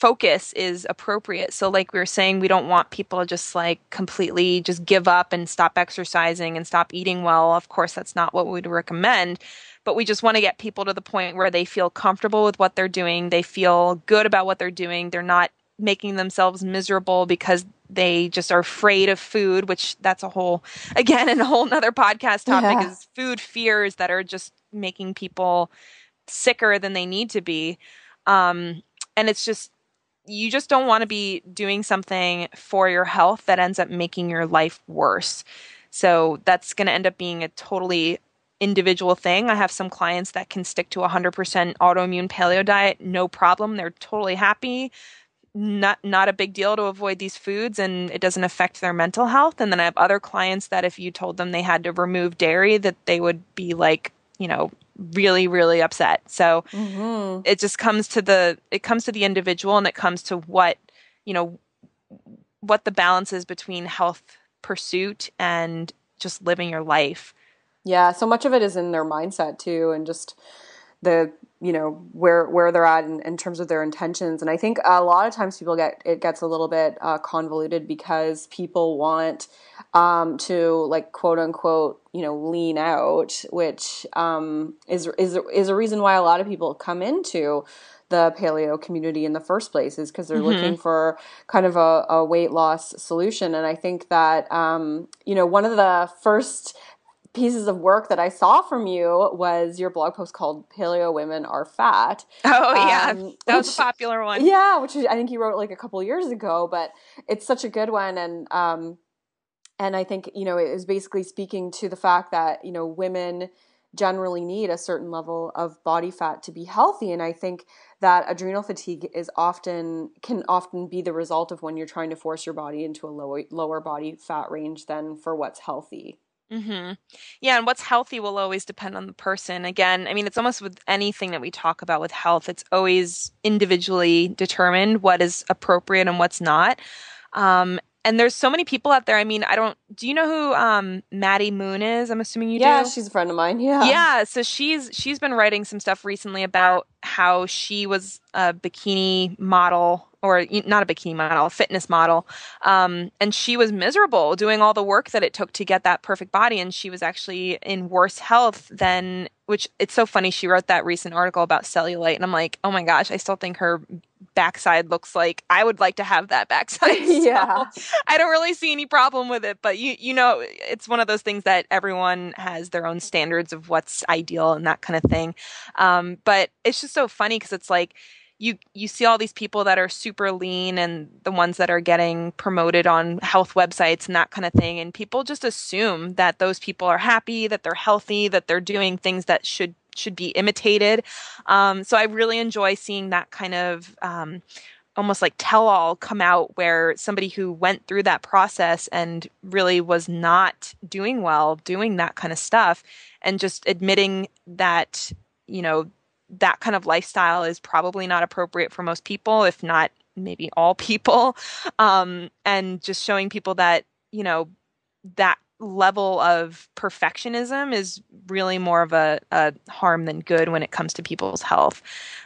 focus is appropriate. So like we were saying, we don't want people to just like completely just give up and stop exercising and stop eating well. Of course, that's not what we'd recommend, but we just want to get people to the point where they feel comfortable with what they're doing. They feel good about what they're doing. They're not making themselves miserable because they just are afraid of food, which that's a whole, again, and a whole nother podcast topic yeah. is food fears that are just making people sicker than they need to be. Um, and it's just, you just don't want to be doing something for your health that ends up making your life worse. So that's going to end up being a totally individual thing. I have some clients that can stick to one hundred percent autoimmune paleo diet, no problem. They're totally happy. Not not a big deal to avoid these foods, and it doesn't affect their mental health. And then I have other clients that if you told them they had to remove dairy, that they would be like, you know, really, really upset. So mm-hmm. it just comes to the it comes to the individual, and it comes to what, you know, what the balance is between health pursuit and just living your life. Yeah, so much of it is in their mindset too, and just the, you know, where where they're at in, in terms of their intentions. And I think a lot of times people get, it gets a little bit uh, convoluted because people want um, to, like, quote unquote, you know, lean out, which um, is is is a reason why a lot of people come into the paleo community in the first place, is because they're mm-hmm. looking for kind of a, a weight loss solution. And I think that, um, you know, one of the first pieces of work that I saw from you was your blog post called Paleo Women Are Fat. Oh yeah. Um, that was which, a popular one. Yeah. Which I think you wrote like a couple years ago, but it's such a good one. And, um, and I think, you know, it was basically speaking to the fact that, you know, women generally need a certain level of body fat to be healthy. And I think that adrenal fatigue is often can often be the result of when you're trying to force your body into a lower, lower body fat range than for what's healthy. Mm-hmm. Yeah. And what's healthy will always depend on the person. Again, I mean, it's almost with anything that we talk about with health, it's always individually determined what is appropriate and what's not. Um, and there's so many people out there. I mean, I don't, do you know who um, Maddie Moon is? I'm assuming you yeah, do. Yeah. She's a friend of mine. Yeah. Yeah. So she's, she's been writing some stuff recently about how she was a bikini model, or not a bikini model, a fitness model. Um, and she was miserable doing all the work that it took to get that perfect body. And she was actually in worse health than, which it's so funny. She wrote that recent article about cellulite, and I'm like, oh my gosh, I still think her backside looks like, I would like to have that backside. So yeah. I don't really see any problem with it, but you, you know, it's one of those things that everyone has their own standards of what's ideal and that kind of thing. Um, but it's just so funny, 'cause it's like, You you see all these people that are super lean, and the ones that are getting promoted on health websites and that kind of thing. And people just assume that those people are happy, that they're healthy, that they're doing things that should should be imitated. Um, so I really enjoy seeing that kind of um, almost like tell-all come out, where somebody who went through that process and really was not doing well, doing that kind of stuff, and just admitting that, you know, that kind of lifestyle is probably not appropriate for most people, if not maybe all people. Um, and just showing people that, you know, that level of perfectionism is really more of a, a harm than good when it comes to people's health.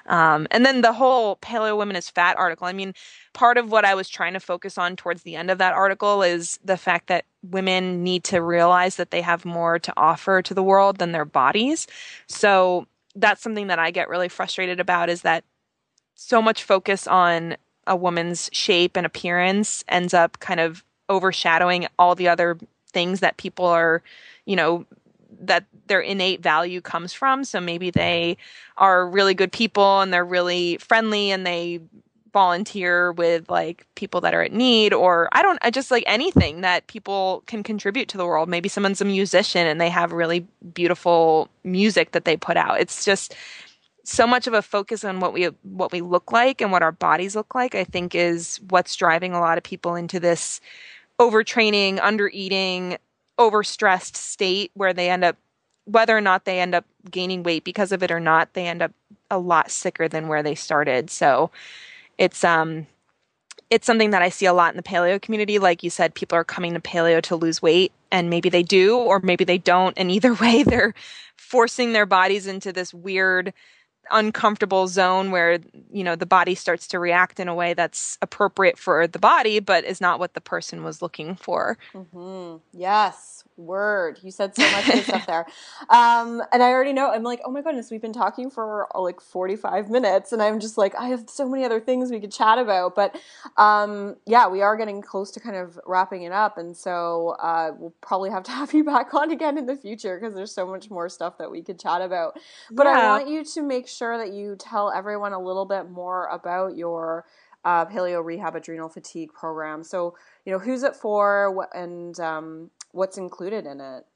Um, and then the whole Paleo Women is Fat article. I mean, part of what I was trying to focus on towards the end of that article is the fact that women need to realize that they have more to offer to the world than their bodies. So that's something that I get really frustrated about, is that so much focus on a woman's shape and appearance ends up kind of overshadowing all the other things that people are, you know, that their innate value comes from. So maybe they are really good people and they're really friendly and they volunteer with like people that are at need, or I don't, I just like anything that people can contribute to the world. Maybe someone's a musician and they have really beautiful music that they put out. It's just so much of a focus on what we, what we look like and what our bodies look like, I think, is what's driving a lot of people into this overtraining, undereating, overstressed state, where they end up, whether or not they end up gaining weight because of it or not, they end up a lot sicker than where they started. So It's um, it's something that I see a lot in the paleo community. Like you said, people are coming to paleo to lose weight, and maybe they do, or maybe they don't. And either way, they're forcing their bodies into this weird, uncomfortable zone where, you know, the body starts to react in a way that's appropriate for the body, but is not what the person was looking for. Mm-hmm. Yes. Word. You said so much good stuff there. Um, and I already know, I'm like, oh my goodness, we've been talking for like forty-five minutes, and I'm just like, I have so many other things we could chat about, but, um, yeah, we are getting close to kind of wrapping it up. And so, uh, we'll probably have to have you back on again in the future, 'cause there's so much more stuff that we could chat about, but yeah. I want you to make sure that you tell everyone a little bit more about your, uh, Paleo Rehab Adrenal Fatigue program. So, you know, who's it for, what, and, um, what's included in it?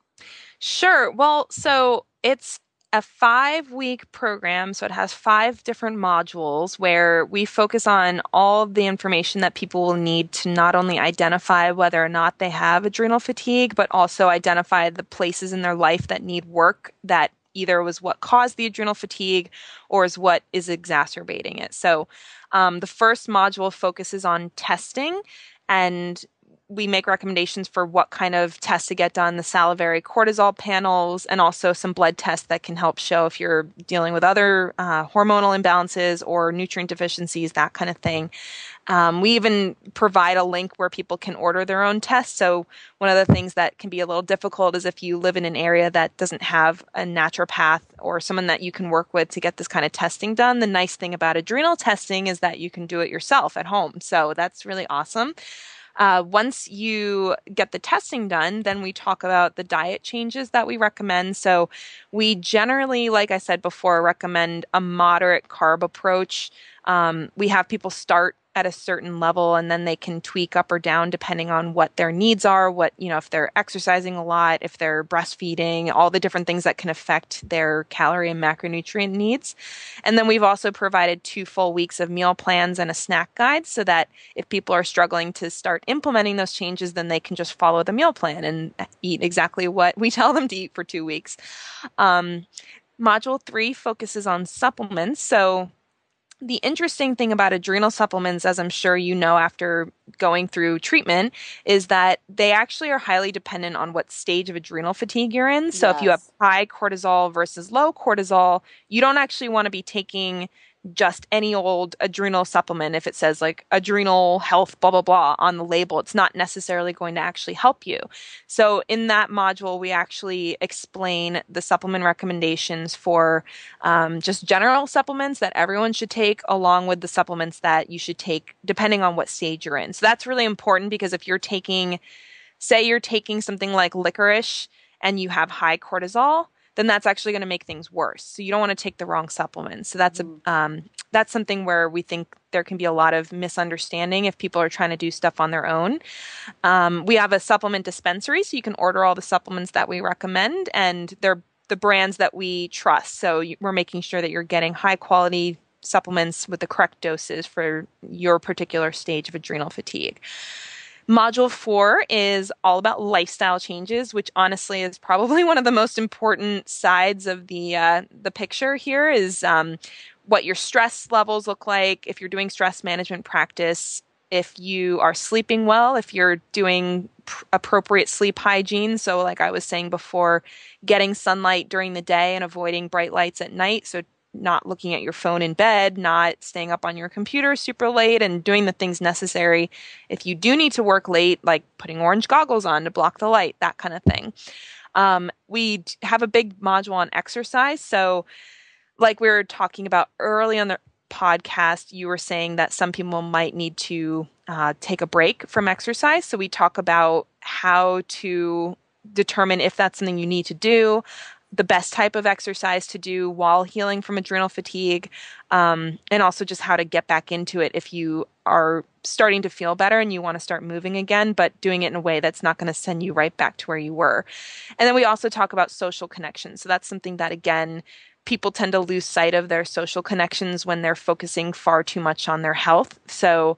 Sure. Well, so It's a five-week program, so it has five different modules where we focus on all of the information that people will need to not only identify whether or not they have adrenal fatigue, but also identify the places in their life that need work that either was what caused the adrenal fatigue or is what is exacerbating it. So um, the first module focuses on testing, and we make recommendations for what kind of tests to get done, the salivary cortisol panels, and also some blood tests that can help show if you're dealing with other uh, hormonal imbalances or nutrient deficiencies, that kind of thing. Um, we even provide a link where people can order their own tests. So one of the things that can be a little difficult is if you live in an area that doesn't have a naturopath or someone that you can work with to get this kind of testing done. The nice thing about adrenal testing is that you can do it yourself at home. So that's really awesome. Uh, once you get the testing done, then we talk about the diet changes that we recommend. So we generally, like I said before, recommend a moderate carb approach. Um, we have people start at a certain level, and then they can tweak up or down depending on what their needs are, what, you know, if they're exercising a lot, if they're breastfeeding, all the different things that can affect their calorie and macronutrient needs. And then we've also provided two full weeks of meal plans and a snack guide so that if people are struggling to start implementing those changes, then they can just follow the meal plan and eat exactly what we tell them to eat for two weeks. Um, module three focuses on supplements. So the interesting thing about adrenal supplements, as I'm sure you know after going through treatment, is that they actually are highly dependent on what stage of adrenal fatigue you're in. So yes. If you have high cortisol versus low cortisol, you don't actually want to be taking just any old adrenal supplement. If it says like adrenal health, blah, blah, blah on the label, it's not necessarily going to actually help you. So in that module, we actually explain the supplement recommendations for um, just general supplements that everyone should take, along with the supplements that you should take depending on what stage you're in. So that's really important, because if you're taking, say you're taking something like licorice and you have high cortisol, then that's actually going to make things worse. So you don't want to take the wrong supplements. So that's a um, that's something where we think there can be a lot of misunderstanding if people are trying to do stuff on their own. Um, we have a supplement dispensary, so you can order all the supplements that we recommend, and they're the brands that we trust. So you, we're making sure that you're getting high quality supplements with the correct doses for your particular stage of adrenal fatigue. Module four is all about lifestyle changes, which honestly is probably one of the most important sides of the uh, the picture here is um, what your stress levels look like, if you're doing stress management practice, if you are sleeping well, if you're doing pr- appropriate sleep hygiene. So like I was saying before, getting sunlight during the day and avoiding bright lights at night. So not looking at your phone in bed, not staying up on your computer super late, and doing the things necessary if you do need to work late, like putting orange goggles on to block the light, that kind of thing. Um, we have a big module on exercise. So like we were talking about early on the podcast, you were saying that some people might need to uh, take a break from exercise. So we talk about how to determine if that's something you need to do, the best type of exercise to do while healing from adrenal fatigue, um, and also just how to get back into it if you are starting to feel better and you want to start moving again, but doing it in a way that's not going to send you right back to where you were. And then we also talk about social connections. So that's something that, again, people tend to lose sight of their social connections when they're focusing far too much on their health. So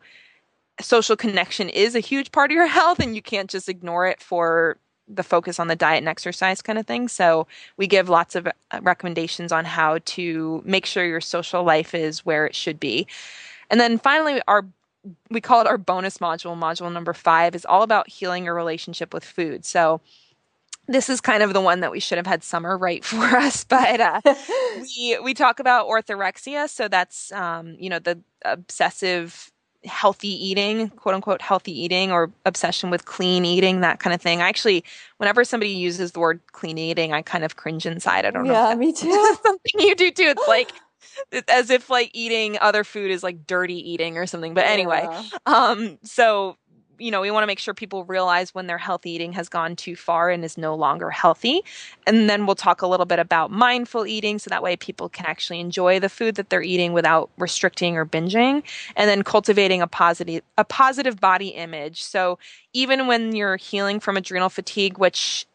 social connection is a huge part of your health, and you can't just ignore it for the focus on the diet and exercise kind of thing. So we give lots of recommendations on how to make sure your social life is where it should be. And then finally, our we call it our bonus module. Module number five is all about healing your relationship with food. So this is kind of the one that we should have had Summer write for us, but uh, we we talk about orthorexia. So that's um, you know the obsessive healthy eating, quote unquote, healthy eating, or obsession with clean eating, that kind of thing. I actually, whenever somebody uses the word clean eating, I kind of cringe inside. I don't know. Yeah, me too. Something you do too. It's like, as if like eating other food is like dirty eating or something. But anyway, yeah. um, so, you know, we want to make sure people realize when their healthy eating has gone too far and is no longer healthy. And then we'll talk a little bit about mindful eating, so that way people can actually enjoy the food that they're eating without restricting or binging. And then cultivating a positive a positive body image. So even when you're healing from adrenal fatigue, which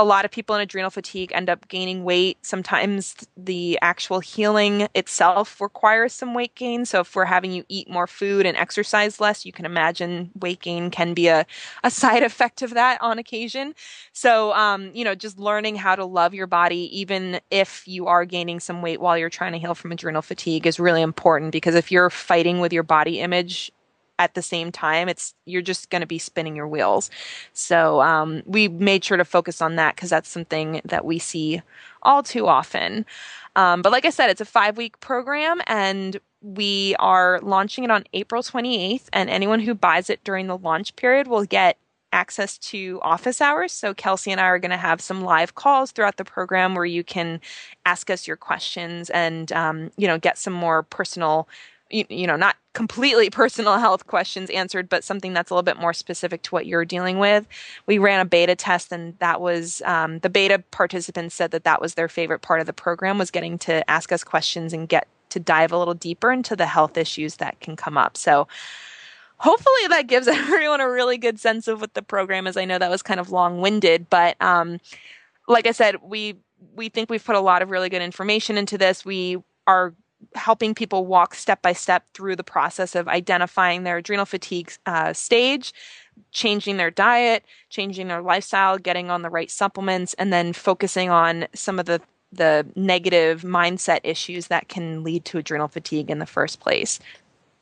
a lot of people in adrenal fatigue end up gaining weight. Sometimes the actual healing itself requires some weight gain. So if we're having you eat more food and exercise less, you can imagine weight gain can be a, a side effect of that on occasion. So, um, you know, just learning how to love your body, even if you are gaining some weight while you're trying to heal from adrenal fatigue, is really important, because if you're fighting with your body image at the same time, it's, you're just going to be spinning your wheels. So um, we made sure to focus on that because that's something that we see all too often. Um, but like I said, it's a five-week program, and we are launching it on April twenty-eighth. And anyone who buys it during the launch period will get access to office hours. So Kelsey and I are going to have some live calls throughout the program where you can ask us your questions and um, you know, get some more personal, you, you know, not completely personal health questions answered, but something that's a little bit more specific to what you're dealing with. We ran a beta test, and that was, um, the beta participants said that that was their favorite part of the program, was getting to ask us questions and get to dive a little deeper into the health issues that can come up. So hopefully that gives everyone a really good sense of what the program is. I know that was kind of long-winded, but um, like I said, we we think we've put a lot of really good information into this. We are helping people walk step by step through the process of identifying their adrenal fatigue uh, stage, changing their diet, changing their lifestyle, getting on the right supplements, and then focusing on some of the, the negative mindset issues that can lead to adrenal fatigue in the first place.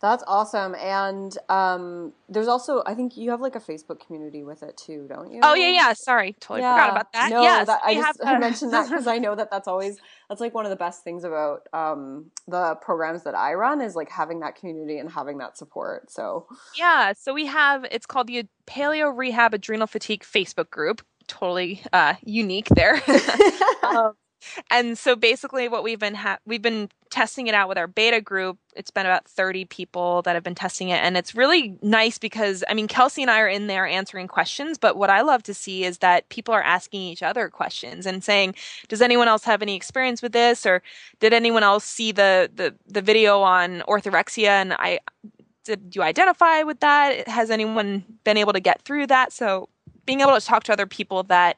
That's awesome. And um, there's also, I think you have like a Facebook community with it too, don't you? Oh, yeah, yeah. Sorry. Totally yeah. forgot about that. No, yes, that, I just have, uh... mentioned that because I know that that's always, that's like one of the best things about um, the programs that I run, is like having that community and having that support. So yeah. So we have, it's called the Paleo Rehab Adrenal Fatigue Facebook group. Totally uh, unique there. um, And so basically what we've been, ha- we've been testing it out with our beta group. It's been about thirty people that have been testing it. And it's really nice because, I mean, Kelsey and I are in there answering questions, but what I love to see is that people are asking each other questions and saying, does anyone else have any experience with this? Or did anyone else see the, the, the video on orthorexia? And I, did you identify with that? Has anyone been able to get through that? So being able to talk to other people that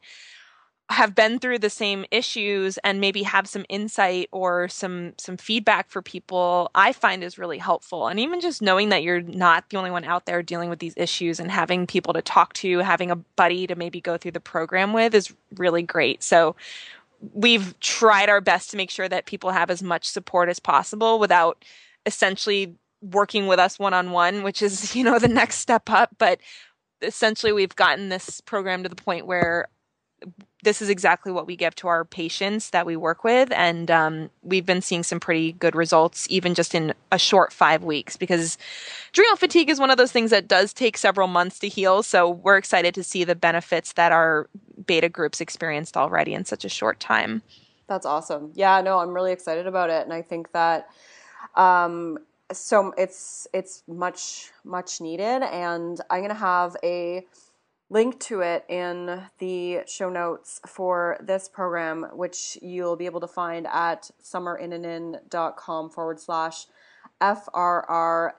have been through the same issues and maybe have some insight or some some feedback for people, I find is really helpful. And even just knowing that you're not the only one out there dealing with these issues, and having people to talk to, having a buddy to maybe go through the program with, is really great. So we've tried our best to make sure that people have as much support as possible without essentially working with us one-on-one, which is, you know, the next step up. But essentially we've gotten this program to the point where this is exactly what we give to our patients that we work with. And um, we've been seeing some pretty good results, even just in a short five weeks, because adrenal fatigue is one of those things that does take several months to heal. So we're excited to see the benefits that our beta groups experienced already in such a short time. That's awesome. Yeah, no, I'm really excited about it. And I think that um, so it's it's much, much needed. And I'm going to have a link to it in the show notes for this program, which you'll be able to find at summerinandin.com forward slash F R R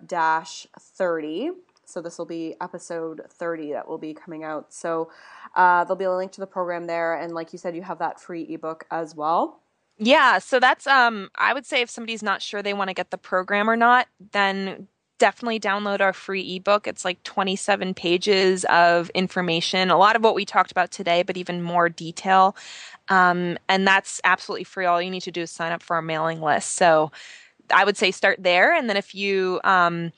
thirty. So this will be episode thirty that will be coming out. So uh, there'll be a link to the program there. And like you said, you have that free ebook as well. Yeah. So that's, um, I would say if somebody's not sure they want to get the program or not, then definitely download our free ebook. It's like twenty-seven pages of information, a lot of what we talked about today, but even more detail. Um, and that's absolutely free. All you need to do is sign up for our mailing list. So I would say start there. And then if you, um,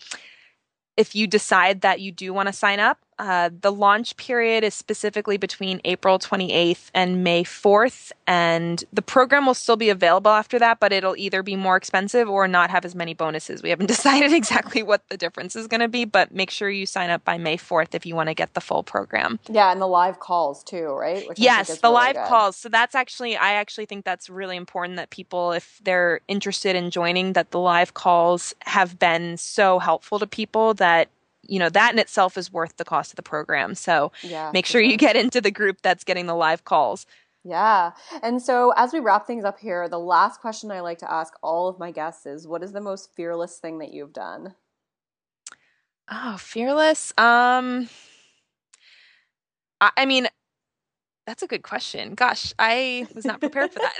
if you decide that you do want to sign up, uh, the launch period is specifically between April twenty-eighth and May fourth. And the program will still be available after that, but it'll either be more expensive or not have as many bonuses. We haven't decided exactly what the difference is going to be, but make sure you sign up by May fourth if you want to get the full program. Yeah. And the live calls too, right? Which yes. The really live good. calls. So that's actually, I actually think that's really important that people, if they're interested in joining, that the live calls have been so helpful to people that, you know, that in itself is worth the cost of the program. So yeah, make sure you get into the group that's getting the live calls. Yeah. And so as we wrap things up here, the last question I like to ask all of my guests is, what is the most fearless thing that you've done? Oh, fearless. Um, I, I mean, That's a good question. Gosh, I was not prepared for that.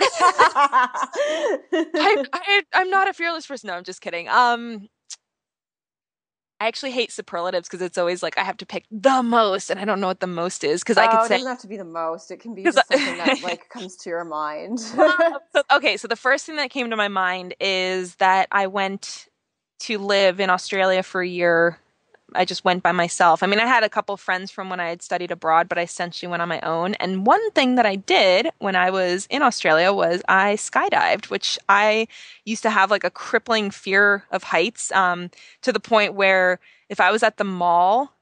I, I, I'm not a fearless person. No, I'm just kidding. Um, I actually hate superlatives because it's always like I have to pick the most, and I don't know what the most is because oh, I could say it doesn't have to be the most. It can be just I... something that like comes to your mind. um, so, okay, so the first thing that came to my mind is that I went to live in Australia for a year. I just went by myself. I mean, I had a couple friends from when I had studied abroad, but I essentially went on my own. And one thing that I did when I was in Australia was I skydived, which I used to have like a crippling fear of heights, um, to the point where if I was at the mall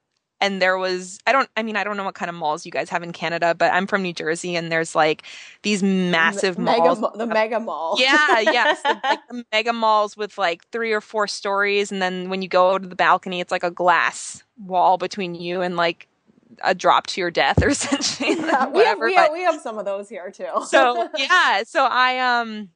and there was, I don't, I mean, I don't know what kind of malls you guys have in Canada, but I'm from New Jersey and there's like these massive the, malls. Mega, the mega mall. Yeah, yes. the, like, the mega malls with like three or four stories. And then when you go to the balcony, it's like a glass wall between you and like a drop to your death or essentially yeah, whatever. We have, we, but, have, we have some of those here too. So yeah. So I, um,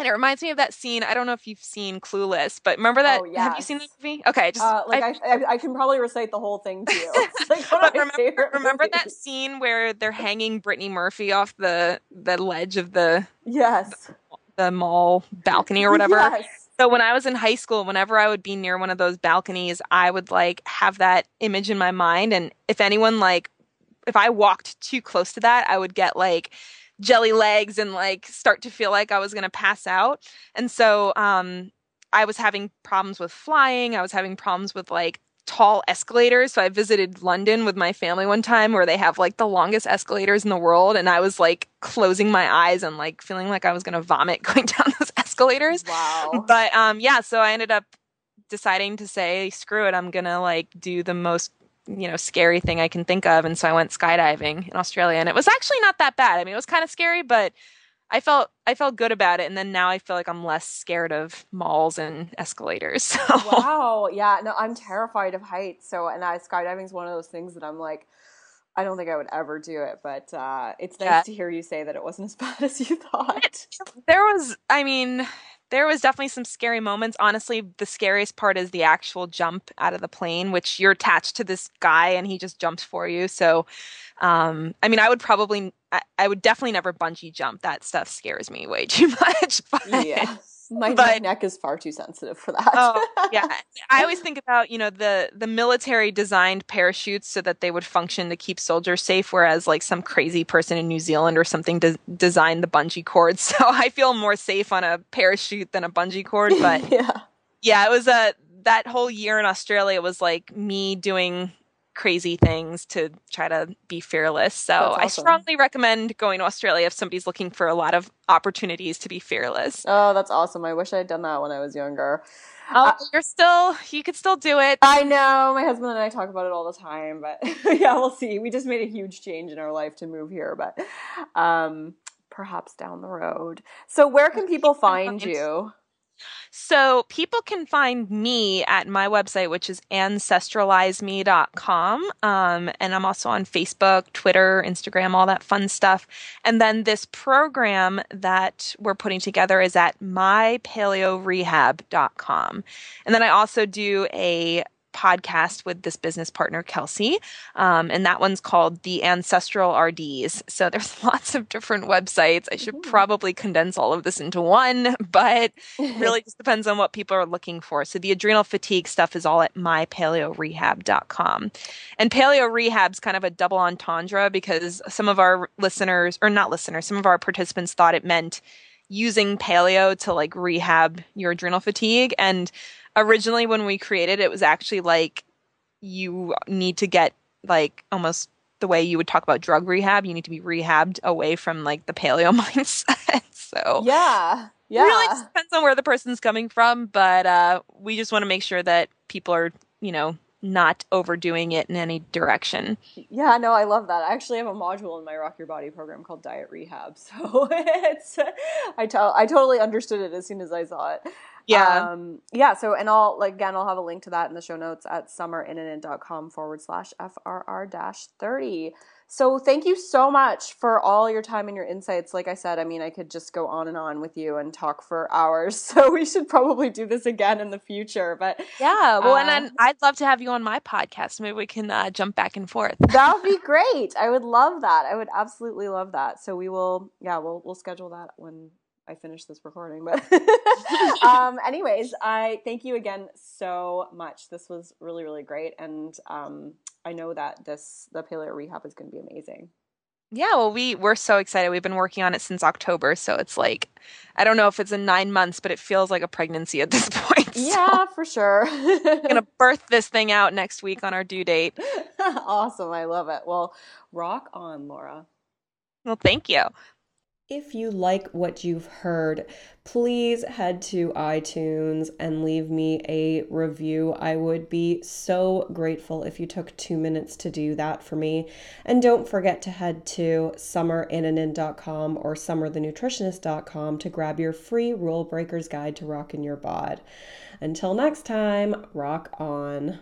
and it reminds me of that scene. I don't know if you've seen Clueless, but remember that? Oh, yes. Have you seen that movie? Okay. Just, uh, like I, I, I can probably recite the whole thing to you. It's like one of my remember, remember that scene where they're hanging Brittany Murphy off the, the ledge of the, yes. the, the mall balcony or whatever? Yes. So when I was in high school, whenever I would be near one of those balconies, I would like have that image in my mind. And if anyone like, if I walked too close to that, I would get like jelly legs and like start to feel like I was going to pass out. And so um, I was having problems with flying. I was having problems with like tall escalators. So I visited London with my family one time where they have like the longest escalators in the world. And I was like closing my eyes and like feeling like I was going to vomit going down those escalators. Wow. But um, yeah, so I ended up deciding to say, screw it. I'm going to like do the most you know, scary thing I can think of. And so I went skydiving in Australia and it was actually not that bad. I mean, it was kind of scary, but I felt, I felt good about it. And then now I feel like I'm less scared of malls and escalators. So. Wow. Yeah. No, I'm terrified of heights. So, and I, skydiving is one of those things that I'm like, I don't think I would ever do it, but uh, it's nice yeah. to hear you say that it wasn't as bad as you thought. It, there was, I mean, there was definitely some scary moments. Honestly, the scariest part is the actual jump out of the plane, which you're attached to this guy and he just jumps for you. So, um, I mean, I would probably, I, I would definitely never bungee jump. That stuff scares me way too much. But, yeah. My but, neck is far too sensitive for that. Oh, yeah. I always think about, you know, the, the military designed parachutes so that they would function to keep soldiers safe, whereas like some crazy person in New Zealand or something de- designed the bungee cord. So I feel more safe on a parachute than a bungee cord. But yeah. yeah, it was a that whole year in Australia was like me doing crazy things to try to be fearless. So awesome. I strongly recommend going to Australia if somebody's looking for a lot of opportunities to be fearless. Oh, that's awesome. I wish I had done that when I was younger. Oh, uh, you're still, you could still do it. I know. My husband and I talk about it all the time, but yeah, we'll see. We just made a huge change in our life to move here, but um, perhaps down the road. So where can people find you? So people can find me at my website, which is ancestralize me dot com. Um, and I'm also on Facebook, Twitter, Instagram, all that fun stuff. And then this program that we're putting together is at my paleo rehab dot com. And then I also do a podcast with this business partner, Kelsey. Um, and that one's called The Ancestral R Ds. So there's lots of different websites. I should probably condense all of this into one, but it really just depends on what people are looking for. So the adrenal fatigue stuff is all at my paleo rehab dot com. And paleo rehab's kind of a double entendre because some of our listeners, or not listeners, some of our participants thought it meant using paleo to like rehab your adrenal fatigue. And originally when we created it, it was actually like you need to get like almost the way you would talk about drug rehab. You need to be rehabbed away from like the paleo mindset. So yeah, yeah. It really depends on where the person's coming from. But uh, we just want to make sure that people are, you know, not overdoing it in any direction. Yeah, no, I love that. I actually have a module in my Rock Your Body program called Diet Rehab. So it's, I, to- I totally understood it as soon as I saw it. Yeah. Um, yeah. So, and I'll, like, again, I'll have a link to that in the show notes at summerinandin.com forward slash FRR dash 30. So thank you so much for all your time and your insights. Like I said, I mean, I could just go on and on with you and talk for hours. So we should probably do this again in the future. But yeah, well, uh, and then I'd love to have you on my podcast. Maybe we can uh, jump back and forth. That would be great. I would love that. I would absolutely love that. So we will, yeah, we'll we'll schedule that when I finish this recording. But um, anyways, I thank you again so much. This was really, really great. And um, I know that this, the Paleo Rehab is going to be amazing. Yeah. Well, we, we're so excited. We've been working on it since October. So it's like, I don't know if it's in nine months, but it feels like a pregnancy at this point. So yeah, for sure. I'm going to birth this thing out next week on our due date. Awesome. I love it. Well, rock on, Laura. Well, thank you. If you like what you've heard, please head to iTunes and leave me a review. I would be so grateful if you took two minutes to do that for me. And don't forget to head to summer in and in dot com or summer the nutritionist dot com to grab your free Rule Breakers Guide to Rockin' Your Bod. Until next time, rock on.